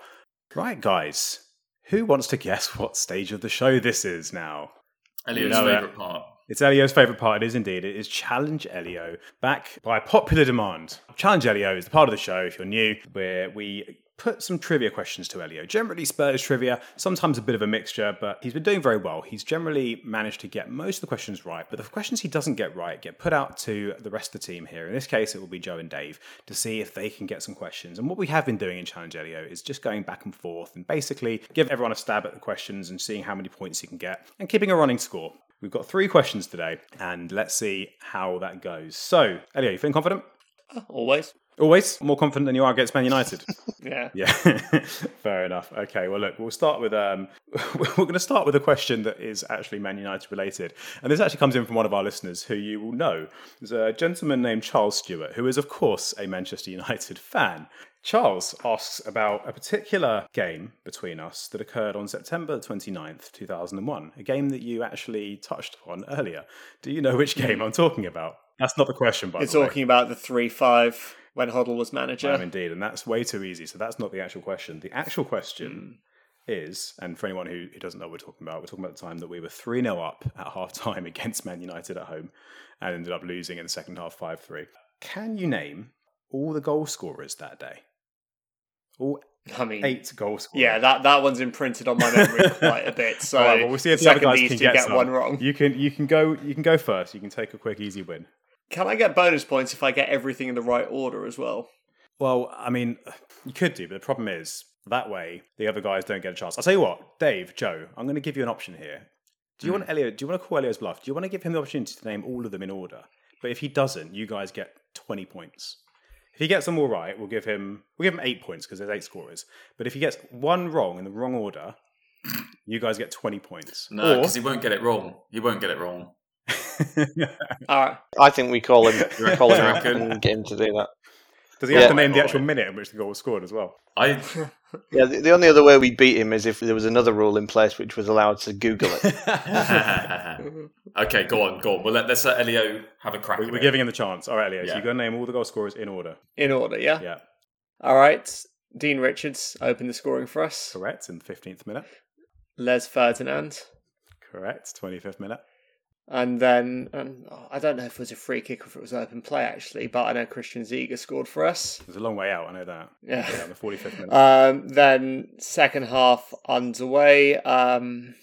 Right, guys, who wants to guess what stage of the show this is now? Elio's you know favourite it. part. It's Elio's favourite part. It is indeed. It is Challenge Elio, back by popular demand. Challenge Elio is the part of the show, if you're new, where we put some trivia questions to Elio. Generally Spurs trivia, sometimes a bit of a mixture, but he's been doing very well. He's generally managed to get most of the questions right, but the questions he doesn't get right get put out to the rest of the team here. In this case, it will be Joe and Dave to see if they can get some questions. And what we have been doing in Challenge Elio is just going back and forth and basically give everyone a stab at the questions and seeing how many points you can get and keeping a running score. We've got three questions today, and let's see how that goes. So, Elio, you feeling confident? Always. Always more confident than you are against Man United. yeah. Yeah. Fair enough. Okay. Well, look, we'll start with um, we're going to start with a question that is actually Man United related, and this actually comes in from one of our listeners who you will know. There's a gentleman named Charles Stewart, who is of course a Manchester United fan. Charles asks about a particular game between us that occurred on September twenty-ninth, two thousand one, a game that you actually touched upon earlier. Do you know which game I'm talking about? That's not the question, by the way. It's talking about the three five when Hoddle was manager. I am indeed, and that's way too easy, so that's not the actual question. The actual question mm. is, and for anyone who, who doesn't know what we're talking about, we're talking about the time that we were three nil up at half-time against Man United at home and ended up losing in the second half five three. Can you name all the goal scorers that day? All I mean, eight goal scorers. Yeah, that, that one's imprinted on my memory quite a bit. So right, well, we'll see if the other guys can get, get one wrong. You can you can go you can go first. You can take a quick easy win. Can I get bonus points if I get everything in the right order as well? Well, I mean, you could do, but the problem is that way the other guys don't get a chance. I'll tell you what, Dave, Joe, I'm going to give you an option here. Do you mm. want Elio? Do you want to call Elio's bluff? Do you want to give him the opportunity to name all of them in order? But if he doesn't, you guys get twenty points. If he gets them all right, we'll give him we'll give him eight points because there's eight scorers. But if he gets one wrong in the wrong order, you guys get twenty points. No, because he won't get it wrong. He won't get it wrong. uh, I think we call him. We call him out and get him to do that. Does he have yeah. to name the actual minute in which the goal was scored as well? I yeah. The, the only other way we beat him is if there was another rule in place which was allowed to Google it. Okay, go on, go on. Well, let, let's let Elio have a crack. We're, we're giving him the chance. All right, Elio. Yeah. So you've got to name all the goal scorers in order. In order, yeah. Yeah. All right. Dean Richards opened the scoring for us. Correct, in the fifteenth minute. Les Ferdinand. Correct, twenty-fifth minute. And then, and I don't know if it was a free kick or if it was open play, actually, but I know Christian Ziga scored for us. It was a long way out, I know that. Yeah. yeah the forty-fifth minute. Um, then, second half underway. Um,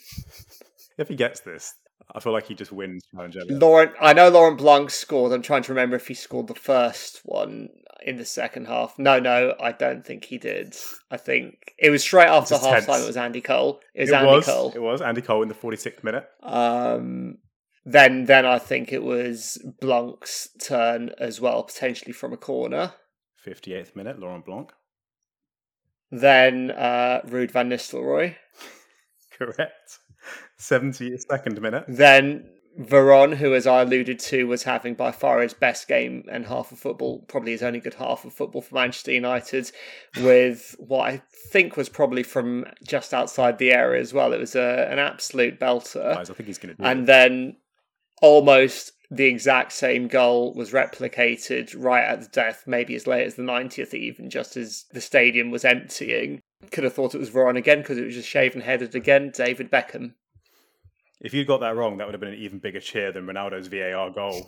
if he gets this, I feel like he just wins challenge. Laurent, I know Laurent Blanc scored. I'm trying to remember if he scored the first one in the second half. No, no, I don't think he did. I think it was straight after half time. It was Andy Cole. It was it Andy was, Cole. It was Andy Cole in the forty-sixth minute. Um... Then then I think it was Blanc's turn as well, potentially from a corner. fifty-eighth minute, Laurent Blanc. Then uh, Ruud van Nistelrooy. Correct. seventy-second minute. Then Varane, who, as I alluded to, was having by far his best game and half of football, probably his only good half of football for Manchester United, with what I think was probably from just outside the area as well. It was a, an absolute belter. Guys, I think he's going to do And it. Then... Almost the exact same goal was replicated right at the death, maybe as late as the ninetieth even, just as the stadium was emptying. Could have thought it was Varane again because it was just shaven-headed again, David Beckham. If you'd got that wrong, that would have been an even bigger cheer than Ronaldo's V A R goal.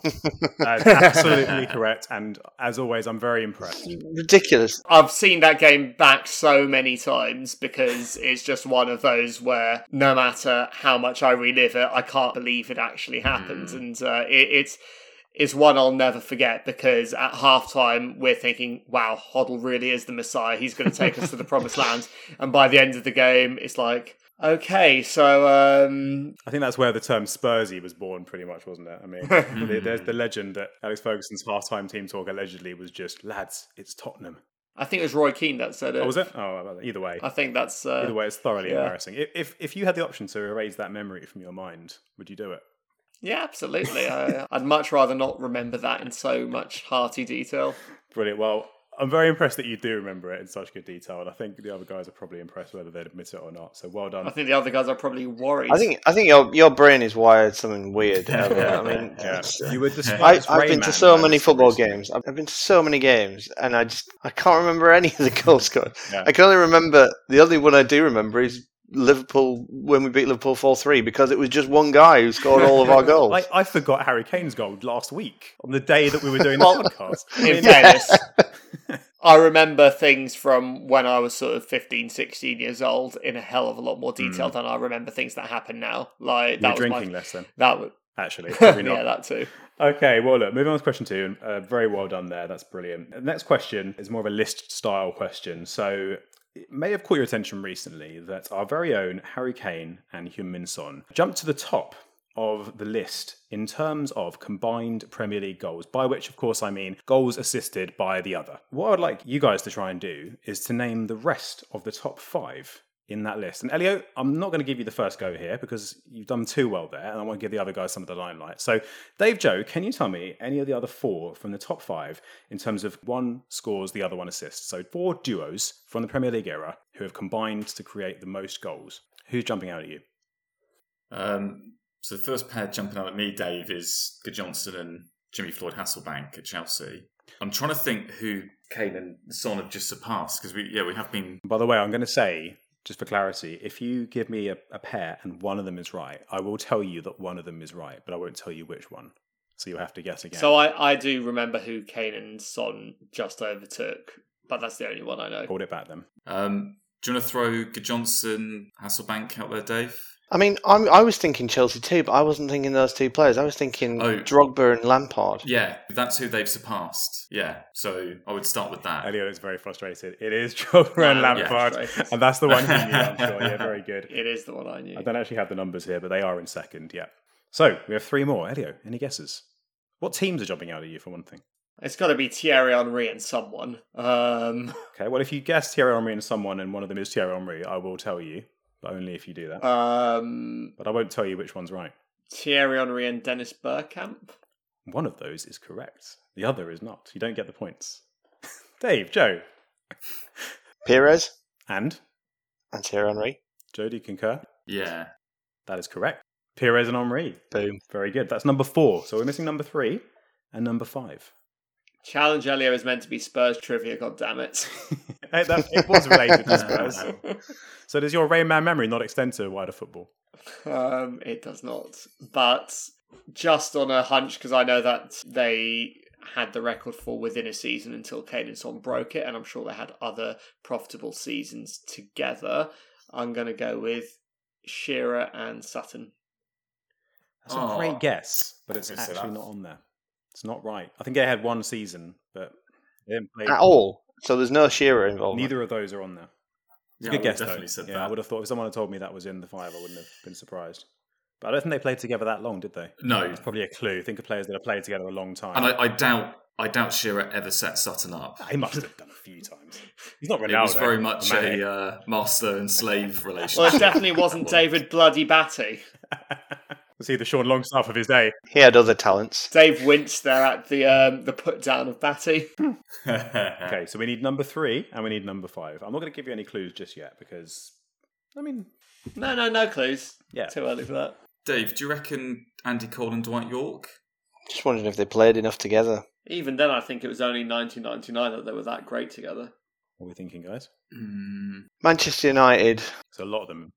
That is absolutely correct. And as always, I'm very impressed. Ridiculous. I've seen that game back so many times because it's just one of those where no matter how much I relive it, I can't believe it actually happened. Mm. And uh, it, it's... is one I'll never forget because at halftime we're thinking, wow, Hoddle really is the Messiah. He's going to take us to the promised land. And by the end of the game, it's like, okay, so... Um... I think that's where the term Spursy was born, pretty much, wasn't it? I mean, there's the legend that Alex Ferguson's halftime team talk allegedly was just, lads, it's Tottenham. I think it was Roy Keane that said it. Oh, was it? Oh, well, either way. I think that's... Uh... Either way, it's thoroughly yeah. embarrassing. If, if If you had the option to erase that memory from your mind, would you do it? Yeah, absolutely. I, I'd much rather not remember that in so much hearty detail. Brilliant. Well, I'm very impressed that you do remember it in such good detail, and I think the other guys are probably impressed whether they'd admit it or not. So well done. I think the other guys are probably worried. I think I think your your brain is wired something weird. I mean, yeah. you were just. I, I've been to so many football games. I've been to so many games, and I just I can't remember any of the goals scored. Yeah. I can only remember the only one I do remember is Liverpool, when we beat Liverpool four three, because it was just one guy who scored all of our goals. Like, I forgot Harry Kane's goal last week on the day that we were doing the podcast. In fairness, I remember things from when I was sort of fifteen, sixteen years old in a hell of a lot more detail mm. than I remember things that happen now. Like that You're was drinking my, less then. That would actually, probably not. Yeah, that too. Okay, well, look, moving on to question two. Uh, very well done there. That's brilliant. The next question is more of a list-style question. So... It may have caught your attention recently that our very own Harry Kane and Heung-Min Son jumped to the top of the list in terms of combined Premier League goals, by which, of course, I mean goals assisted by the other. What I'd like you guys to try and do is to name the rest of the top five in that list. And Elio, I'm not going to give you the first go here because you've done too well there, and I want to give the other guys some of the limelight. So, Dave Joe, can you tell me any of the other four from the top five in terms of one scores, the other one assists? So, four duos from the Premier League era who have combined to create the most goals. Who's jumping out at you? Um, so, the first pair jumping out at me, Dave, is Good Johnson and Jimmy Floyd Hasselbank at Chelsea. I'm trying to think who Kane and Son have just surpassed because we, yeah, we have been. By the way, I'm going to say, just for clarity, if you give me a, a pair and one of them is right, I will tell you that one of them is right, but I won't tell you which one. So you'll have to guess again. So I, I do remember who Kane and Son just overtook, but that's the only one I know. Hold it back then. Um, do you want to throw Good Johnson, Hasselbank out there, Dave? I mean, I'm, I was thinking Chelsea too, but I wasn't thinking those two players. I was thinking oh, Drogba and Lampard. Yeah, that's who they've surpassed. Yeah, so I would start with that. Elliot is very frustrated. It is Drogba no, and Lampard, yeah, and that's the one you knew, I'm sure. Yeah, very good. It is the one I knew. I don't actually have the numbers here, but they are in second, yeah. So, we have three more. Elliot, any guesses? What teams are jumping out at you, for one thing? It's got to be Thierry Henry and someone. Um... Okay, well, if you guess Thierry Henry and someone and one of them is Thierry Henry, I will tell you, but only if you do that. Um... But I won't tell you which one's right. Thierry Henry and Dennis Bergkamp? One of those is correct. The other is not. You don't get the points. Dave, Joe. Perez. And? And Thierry Henry. Joe, do you concur? Yeah. That is correct. Perez and Henry. Boom. Very good. That's number four. So we're missing number three and number five. Challenge Elio is meant to be Spurs trivia, goddammit. Hey, that, it was related to Spurs. So does your Rayman memory not extend to wider football? Um, it does not. But just on a hunch, because I know that they had the record for within a season until Kane and Son broke it, and I'm sure they had other profitable seasons together, I'm going to go with Shearer and Sutton. That's oh, a great guess, but it's actually that. not on there. It's not right. I think they had one season, but they didn't play at all. So there's no Shearer involved. Neither of those are on there. It's yeah, a good guess, though. Said yeah, that. I would have thought if someone had told me that was in the five, I wouldn't have been surprised. But I don't think they played together that long, did they? No, it's probably a clue. Think of players that have played together a long time. And I, I doubt, I doubt Shearer ever set Sutton up. He must have done a few times. He's not Ronaldo. It was very much a uh, master and slave relationship. Well, it definitely wasn't David bloody Batty. Was he the Sean Longstaff of his day? He had other talents. Dave winced there at the um, the put down of Batty. Okay, so we need number three and we need number five. I'm not going to give you any clues just yet because, I mean, no, no, no clues. Yeah, too early for that. Dave, do you reckon Andy Cole and Dwight York? Just wondering if they played enough together. Even then, I think it was only nineteen ninety-nine that they were that great together. What are we thinking, guys? Mm. Manchester United. So a lot of them.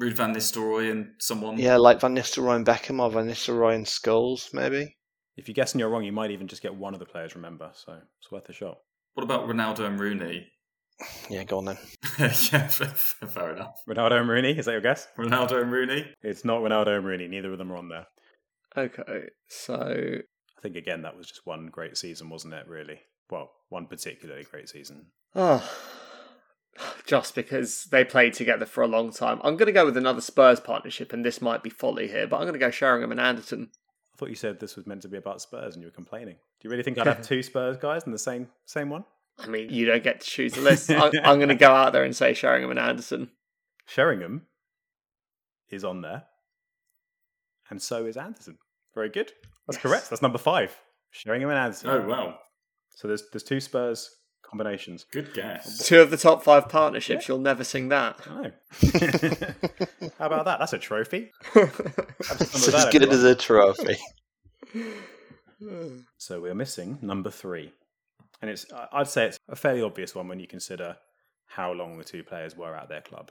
Ruud van Nistelrooy and someone. Yeah, like Van Nistelrooy and Beckham or Van Nistelrooy and Scholes, maybe. If you're guessing you're wrong, you might even just get one of the players, remember. So it's worth a shot. What about Ronaldo and Rooney? Yeah, go on then. Yeah, fair enough. Ronaldo and Rooney, is that your guess? Ronaldo and Rooney? It's not Ronaldo and Rooney. Neither of them are on there. Okay, so I think, again, that was just one great season, wasn't it, really? Well, one particularly great season. Oh, just because they played together for a long time. I'm going to go with another Spurs partnership, and this might be folly here, but I'm going to go Sheringham and Anderton. I thought you said this was meant to be about Spurs and you were complaining. Do you really think I'd have two Spurs guys in the same same one? I mean, you don't get to choose the list. I'm, I'm going to go out there and say Sheringham and Anderson. Sheringham is on there. And so is Anderson. Very good. That's yes. correct. That's number five. Sheringham and Anderson. Oh, wow. So there's there's two Spurs combinations. Good guess. Two of the top five partnerships. Yeah. You'll never sing that. I know. How about that? That's a trophy. It's as good as a trophy. So we are missing number three. And it's, I'd say it's a fairly obvious one when you consider how long the two players were at their club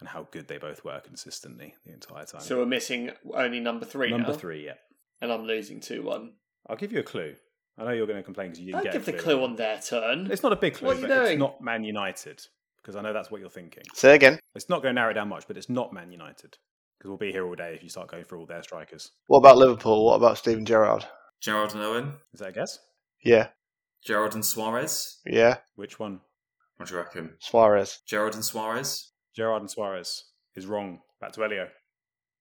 and how good they both were consistently the entire time. So we're missing only number three number now? Number three, yeah. And I'm losing two one. I'll give you a clue. I know you're going to complain because you didn't Don't get give a clue. the clue on their turn. It's not a big clue, but doing? It's not Man United, because I know that's what you're thinking. Say again. It's not going to narrow it down much, but it's not Man United, because we'll be here all day if you start going through all their strikers. What about Liverpool? What about Steven Gerrard? Gerrard and Owen. Is that a guess? Yeah. Gerrard and Suarez? Yeah. Which one? What do you reckon? Suarez. Gerrard and Suarez? Gerrard and Suarez is wrong. Back to Elio.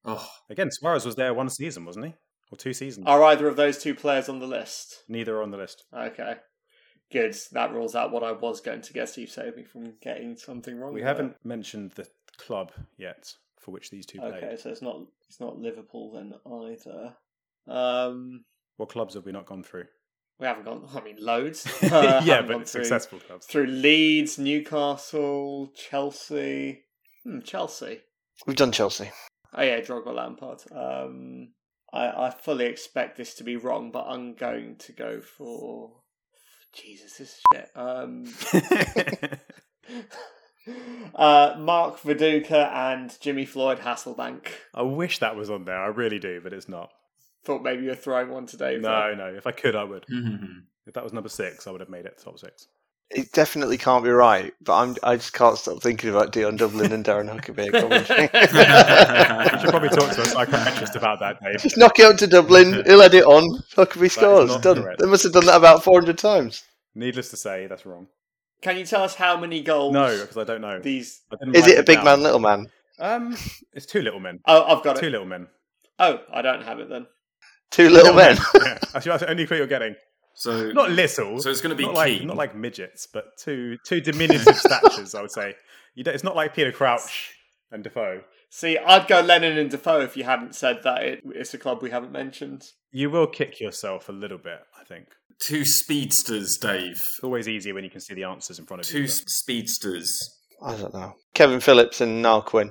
Oh. Again, Suarez was there one season, wasn't he? Or two seasons. Are either of those two players on the list? Neither are on the list. Okay. Good. That rules out what I was going to guess. You've saved me from getting something wrong. We there. haven't mentioned the club yet for which these two okay, played. Okay, so it's not it's not Liverpool then either. Um, what clubs have we not gone through? We haven't gone, I mean, loads. Uh, yeah, but it's through, successful clubs. Through Leeds, Newcastle, Chelsea. Hmm, Chelsea. We've done Chelsea. Oh, yeah, Drogba, Lampard. Um, I, I fully expect this to be wrong, but I'm going to go for... Jesus, this is shit. Um, uh, Mark Viduka and Jimmy Floyd Hasselbank. I wish that was on there. I really do, but it's not. Thought maybe you were throwing one today. No, no. If I could, I would. Mm-hmm. If that was number six, I would have made it top six. It definitely can't be right, but I'm, I just can't stop thinking about Dion Dublin and Darren Huckabee. You should probably talk to a psychiatrist about that, Dave. Just knock it out to Dublin. He'll edit on. Huckabee scores. Done. Correct. They must have done that about four hundred times. Needless to say, that's wrong. Can you tell us how many goals? No, because I don't know. These Is it a big down. man, little man? Um, It's two little men. Oh, I've got two it. Two little men. Oh, I don't have it then. Two little men. Yeah. That's the only clue you're getting. So not little. So it's going to be not like, not like midgets, but two two diminutive statures, I would say. You don't, it's not like Peter Crouch and Defoe. See, I'd go Lennon and Defoe if you hadn't said that. It, it's a club we haven't mentioned. You will kick yourself a little bit, I think. Two speedsters, Dave. It's always easier when you can see the answers in front of you. Two speedsters. I don't know. Kevin Phillips and Niall Quinn.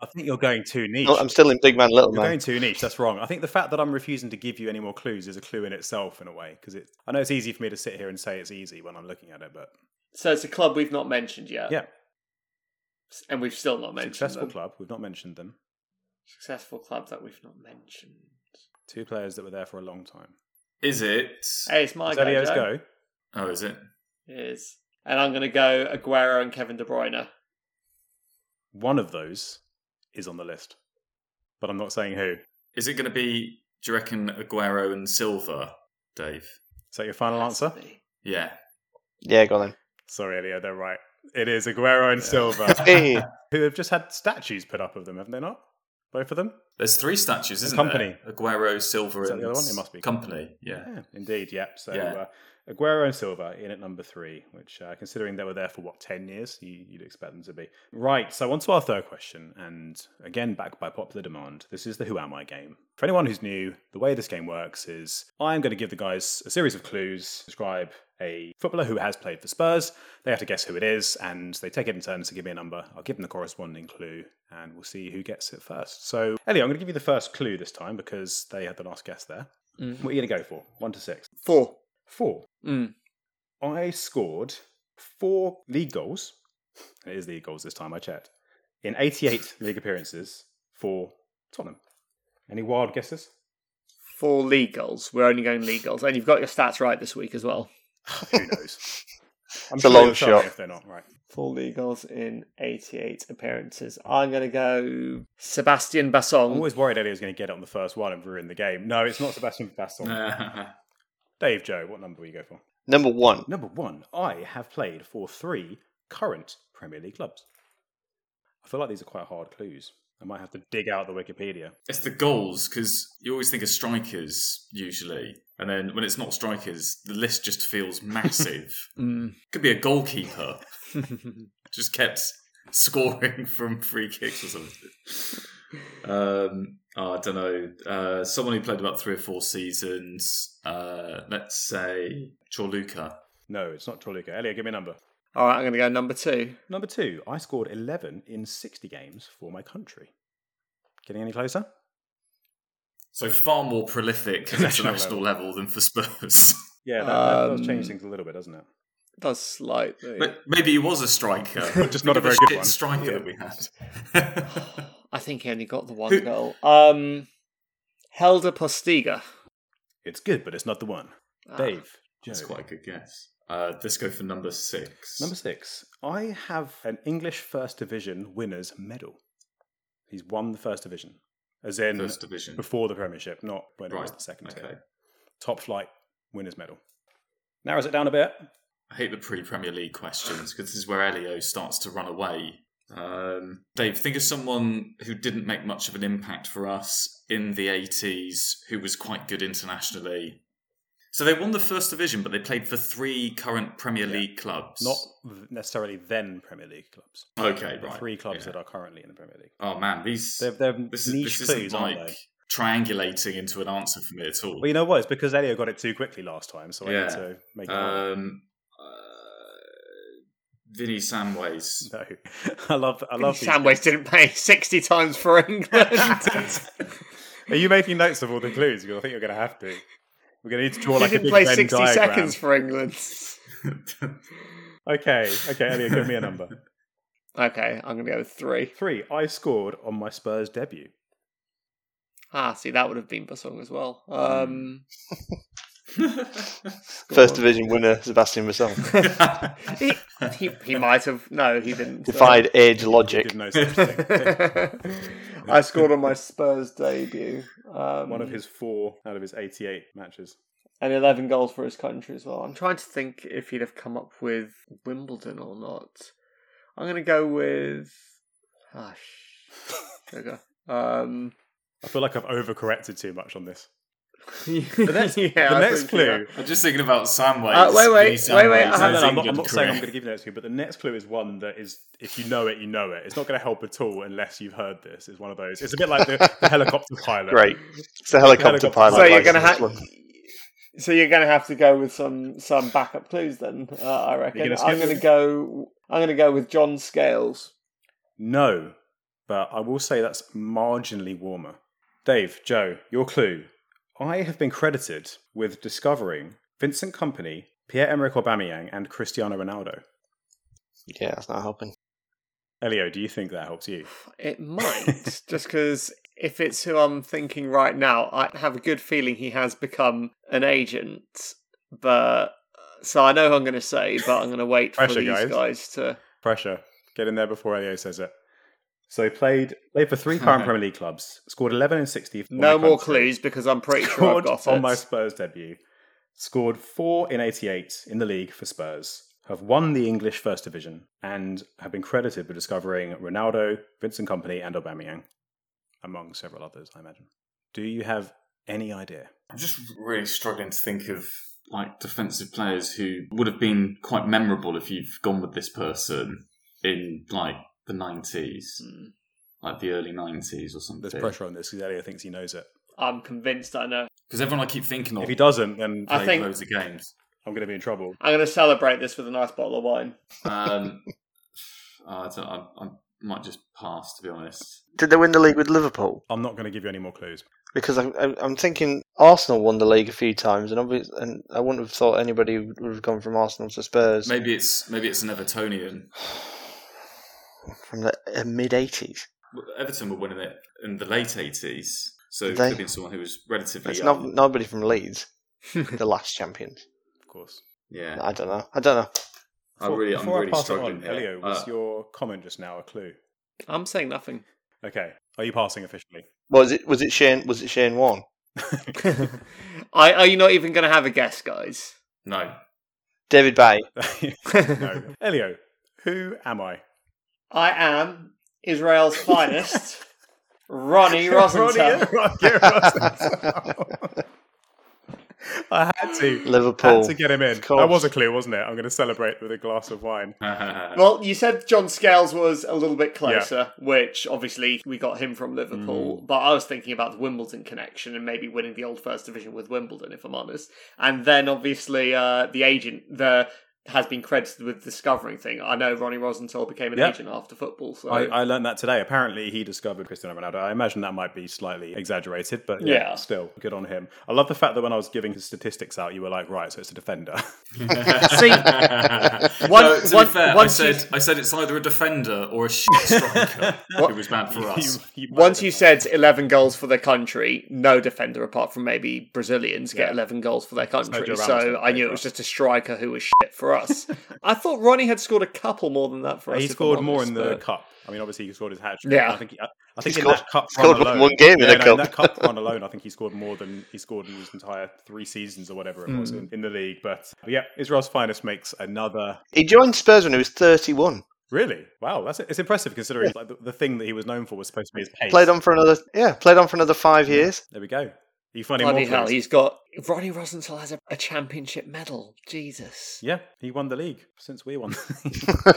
I think you're going too niche. I'm still in big man, little you're man. You're going too niche. That's wrong. I think the fact that I'm refusing to give you any more clues is a clue in itself, in a way, because it. I know it's easy for me to sit here and say it's easy when I'm looking at it, but so it's a club we've not mentioned yet. Yeah, and we've still not mentioned successful them. club. We've not mentioned them. Successful club that we've not mentioned. Two players that were there for a long time. Is it? Hey, it's my go, go. Oh, is it? It is, and I'm going to go Aguero and Kevin De Bruyne. One of those is on the list, but I'm not saying who. Is it going to be, do you reckon, Aguero and Silva, Dave? Is that your final That's answer? Me. Yeah. Yeah, go on then. Sorry, Elio, they're right. It is Aguero and yeah. Silva, who have just had statues put up of them, haven't they not? Both of them? There's three statues, isn't Company. there? Aguero, Silva, is that and the other one? It must be Company. Yeah. yeah. Indeed, yep. So yeah. uh, Aguero and Silva in at number three, which uh, considering they were there for, what, ten years, you, you'd expect them to be. Right, so on to our third question. And again, backed by popular demand, this is the Who Am I game. For anyone who's new, the way this game works is I'm going to give the guys a series of clues, describe a footballer who has played for Spurs. They have to guess who it is, and they take it in turns to give me a number. I'll give them the corresponding clue, and we'll see who gets it first. So, Elliot, I'm going to give you the first clue this time, because they had the last guess there. Mm. What are you going to go for? One to six? Four. Four. Mm. I scored four league goals. It is league goals this time, I checked. In eighty-eight league appearances for Tottenham. Any wild guesses? Four league goals. We're only going league goals. And you've got your stats right this week as well. Who knows? I'm it's sure a long shot. If they're not right. Four league goals in eighty-eight appearances. I'm going to go Sebastian Basson. I'm always worried Eddie was going to get it on the first one and ruin the game. No, it's not Sebastian Basson. Dave, Joe, what number will you go for? Number one. Number one. I have played for three current Premier League clubs. I feel like these are quite hard clues. I might have to dig out the Wikipedia. It's the goals, because you always think of strikers, usually. And then when it's not strikers, the list just feels massive. mm. Could be a goalkeeper. Just kept scoring from free kicks or something. Um, oh, I don't know. Uh, someone who played about three or four seasons. Uh, let's say Chorluka. No, it's not Chorluka. Elliot, give me a number. All right, I'm going to go number two. Number two, I scored eleven in sixty games for my country. Getting any closer? So far more prolific at international level. level than for Spurs. Yeah, that, um, that does change things a little bit, doesn't it? It does slightly. But maybe he was a striker. But just not a very good one. Striker yeah. that we had. I think he only got the one goal. Um, Helder Postiga. It's good, but it's not the one. Ah, Dave. That's Joe. Quite a good guess. Uh, let's go for number six. Number six. I have an English First Division winner's medal. He's won the First Division. As in First Division. Before the Premiership, not when right. it was the second okay. tier. Top flight winner's medal. Narrows it down a bit. I hate the pre-Premier League questions, because this is where Elio starts to run away. Um, Dave, think of someone who didn't make much of an impact for us in the eighties, who was quite good internationally. So they won the First Division, but they played for three current Premier yeah. League clubs. Not necessarily then Premier League clubs. Okay, right. Three clubs yeah. that are currently in the Premier League. Oh, man. These, they're, they're this, is, niche this isn't clues, like triangulating into an answer for me at all. Well, you know what? It's because Elio got it too quickly last time, so yeah. I need to make it um, uh, Vinny Samways. No. I love I love Vinny Samways didn't play sixty times for England. Are you making notes of all the clues? Because I think you're going to have to. We're going to need to draw like a big Venn diagram. He didn't play sixty seconds for England. okay, okay, Elliot, give me a number. Okay, I'm going to go with three. Three. I scored on my Spurs debut. Ah, see, that would have been Basson as well. Um, First Division winner, Sebastian Basson. he, he, he might have. No, he didn't. Defied so. Age logic. He didn't know such thing. I scored on my Spurs debut. Um, One of his four out of his eighty-eight matches. And eleven goals for his country as well. I'm trying to think if he'd have come up with Wimbledon or not. I'm going to go with... Ah, sh- there we go. Um, I feel like I've overcorrected too much on this. The next, yeah, the next clue. I'm just thinking about sandwiches. Uh, wait, wait, wait, wait. I have I'm not, I'm not saying I'm going to give you the next clue, but the next clue is one that is, if you know it, you know it. It's not going to help at all unless you've heard this. It's one of those. It's a bit like the, the helicopter pilot. Great. It's the helicopter, the helicopter pilot. So you're going to have. So you're going to have to go with some, some backup clues then. Uh, I reckon. I'm going to go. I'm going to go with John Scales. No, but I will say that's marginally warmer. Dave, Joe, your clue. I have been credited with discovering Vincent Kompany, Pierre-Emerick Aubameyang, and Cristiano Ronaldo. Yeah, that's not helping. Elio, do you think that helps you? It might, just because if it's who I'm thinking right now, I have a good feeling he has become an agent. But so I know who I'm going to say, but I'm going to wait Pressure, for these guys. guys to pressure. Get in there before Elio says it. So he played, played for three current Premier League clubs, scored eleven in sixty. No more clues because I'm pretty sure I got it. Scored on my Spurs debut, scored four in eighty-eight in the league for Spurs, have won the English First Division, and have been credited with discovering Ronaldo, Vincent Kompany, and Aubameyang, among several others, I imagine. Do you have any idea? I'm just really struggling to think of like defensive players who would have been quite memorable if you've gone with this person in like the nineties, mm. like the early nineties or something. There's pressure on this because Elio thinks he knows it. I'm convinced I know. Because everyone I keep thinking of. If he doesn't, then I think loads of games. I'm going to be in trouble. I'm going to celebrate this with a nice bottle of wine. Um, I, don't, I, I might just pass, to be honest. Did they win the league with Liverpool? I'm not going to give you any more clues. Because I'm, I'm thinking Arsenal won the league a few times, and obviously, and I wouldn't have thought anybody would have gone from Arsenal to Spurs. Maybe it's maybe it's an Evertonian. From the uh, mid-eighties. Well, Everton were winning it in the late eighties, so it could have been someone who was relatively it's young. Not, nobody from Leeds, the last champions. Of course. Yeah. I don't know. I don't know. I really, before I'm really I pass struggling it on, here. Elio, was uh, your comment just now a clue? I'm saying nothing. Okay. Are you passing officially? Was it was it Shane was it Shane Warne? I, are you not even going to have a guess, guys? No. David Bay. No. Elio, who am I? I am Israel's finest, Ronnie Rosenthal. Ronnie Rosenthal. I had to. Liverpool. Had to get him in. That was a clue, wasn't it? I'm going to celebrate with a glass of wine. Well, you said John Scales was a little bit closer, yeah. Which obviously we got him from Liverpool. Mm. But I was thinking about the Wimbledon connection and maybe winning the old First Division with Wimbledon, if I'm honest. And then obviously uh, the agent, the... has been credited with discovering thing. I know Ronnie Rosenthal became an yep. agent after football. So I, I learned that today. Apparently he discovered Cristiano Ronaldo. I imagine that might be slightly exaggerated, but yeah, yeah, still good on him. I love the fact that when I was giving his statistics out, you were like, right, so it's a defender. See, one, no, to one, be fair, one, I said, I said it's either a defender or a shit striker. It was bad for us. You, you Once you said eleven goals for their country, no defender apart from maybe Brazilians yeah. get eleven goals for their country. No so I knew it was just a striker who was shit for us. I thought Ronnie had scored a couple more than that for us. He scored more in the cup. I mean, obviously he scored his hat trick. Yeah, I think he, I, I think he scored, in that cup scored run alone, one game yeah, in, a no, cup. in that cup run alone. I think he scored more than he scored in his entire three seasons or whatever it mm. was in, in the league. But, but yeah, Israel's finest makes another. He joined Spurs when he was thirty-one. Really? Wow, that's it's impressive considering yeah. like the, the thing that he was known for was supposed to be his pace. Played on for another, yeah, played on for another five yeah. years. There we go. He funny Bloody hell, he's got... Ronnie Rosenthal has a, a championship medal. Jesus. Yeah, he won the league since we won the league.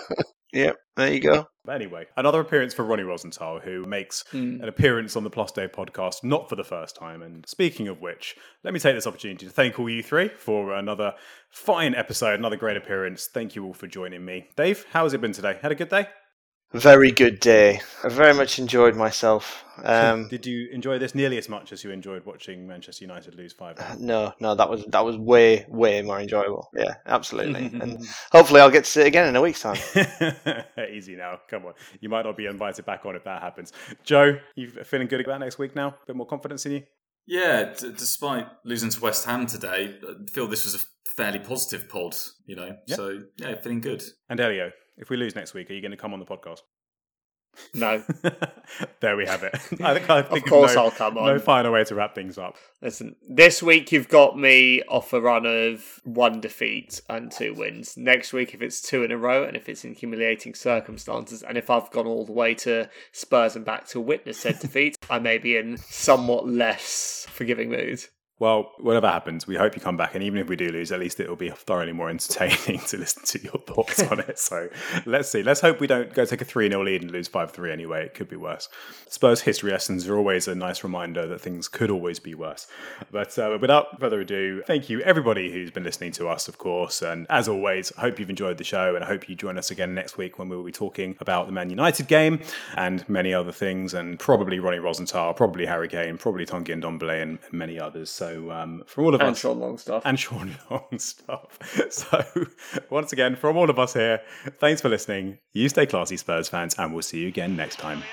Yep, there you go. But anyway, another appearance for Ronnie Rosenthal, who makes mm. an appearance on the Plus Dave podcast, not for the first time. And speaking of which, let me take this opportunity to thank all you three for another fine episode, another great appearance. Thank you all for joining me. Dave, how has it been today? Had a good day? Very good day. I very much enjoyed myself. Um, Did you enjoy this nearly as much as you enjoyed watching Manchester United lose five? Uh, no, no, that was that was way, way more enjoyable. Yeah, absolutely. And hopefully I'll get to see it again in a week's time. Easy now. Come on. You might not be invited back on if that happens. Joe, you feeling good about next week now? A bit more confidence in you? Yeah, d- despite losing to West Ham today, I feel this was a fairly positive pod, you know. Yep. So, yeah, feeling good. And Elio? If we lose next week, are you going to come on the podcast? No. There we have it. I think, I think of course no, I'll come on. No finer way to wrap things up. Listen, this week you've got me off a run of one defeat and two wins. Next week, if it's two in a row and if it's in humiliating circumstances and if I've gone all the way to Spurs and back to witness said defeat, I may be in somewhat less forgiving mood. Well, whatever happens, we hope you come back. And even if we do lose, at least it will be thoroughly more entertaining to listen to your thoughts on it. So let's see. Let's hope we don't go take a three nil lead and lose five three anyway. It could be worse. Spurs history lessons are always a nice reminder that things could always be worse. But uh, without further ado, thank you everybody who's been listening to us, of course. And as always, I hope you've enjoyed the show. And I hope you join us again next week when we will be talking about the Man United game and many other things. And probably Ronnie Rosenthal, probably Harry Kane, probably Tanguy Ndombele and, and many others. So So um, from all of and us, Sean Longstaff. and Sean Longstaff. So once again, from all of us here, thanks for listening. You stay classy, Spurs fans, and we'll see you again next time.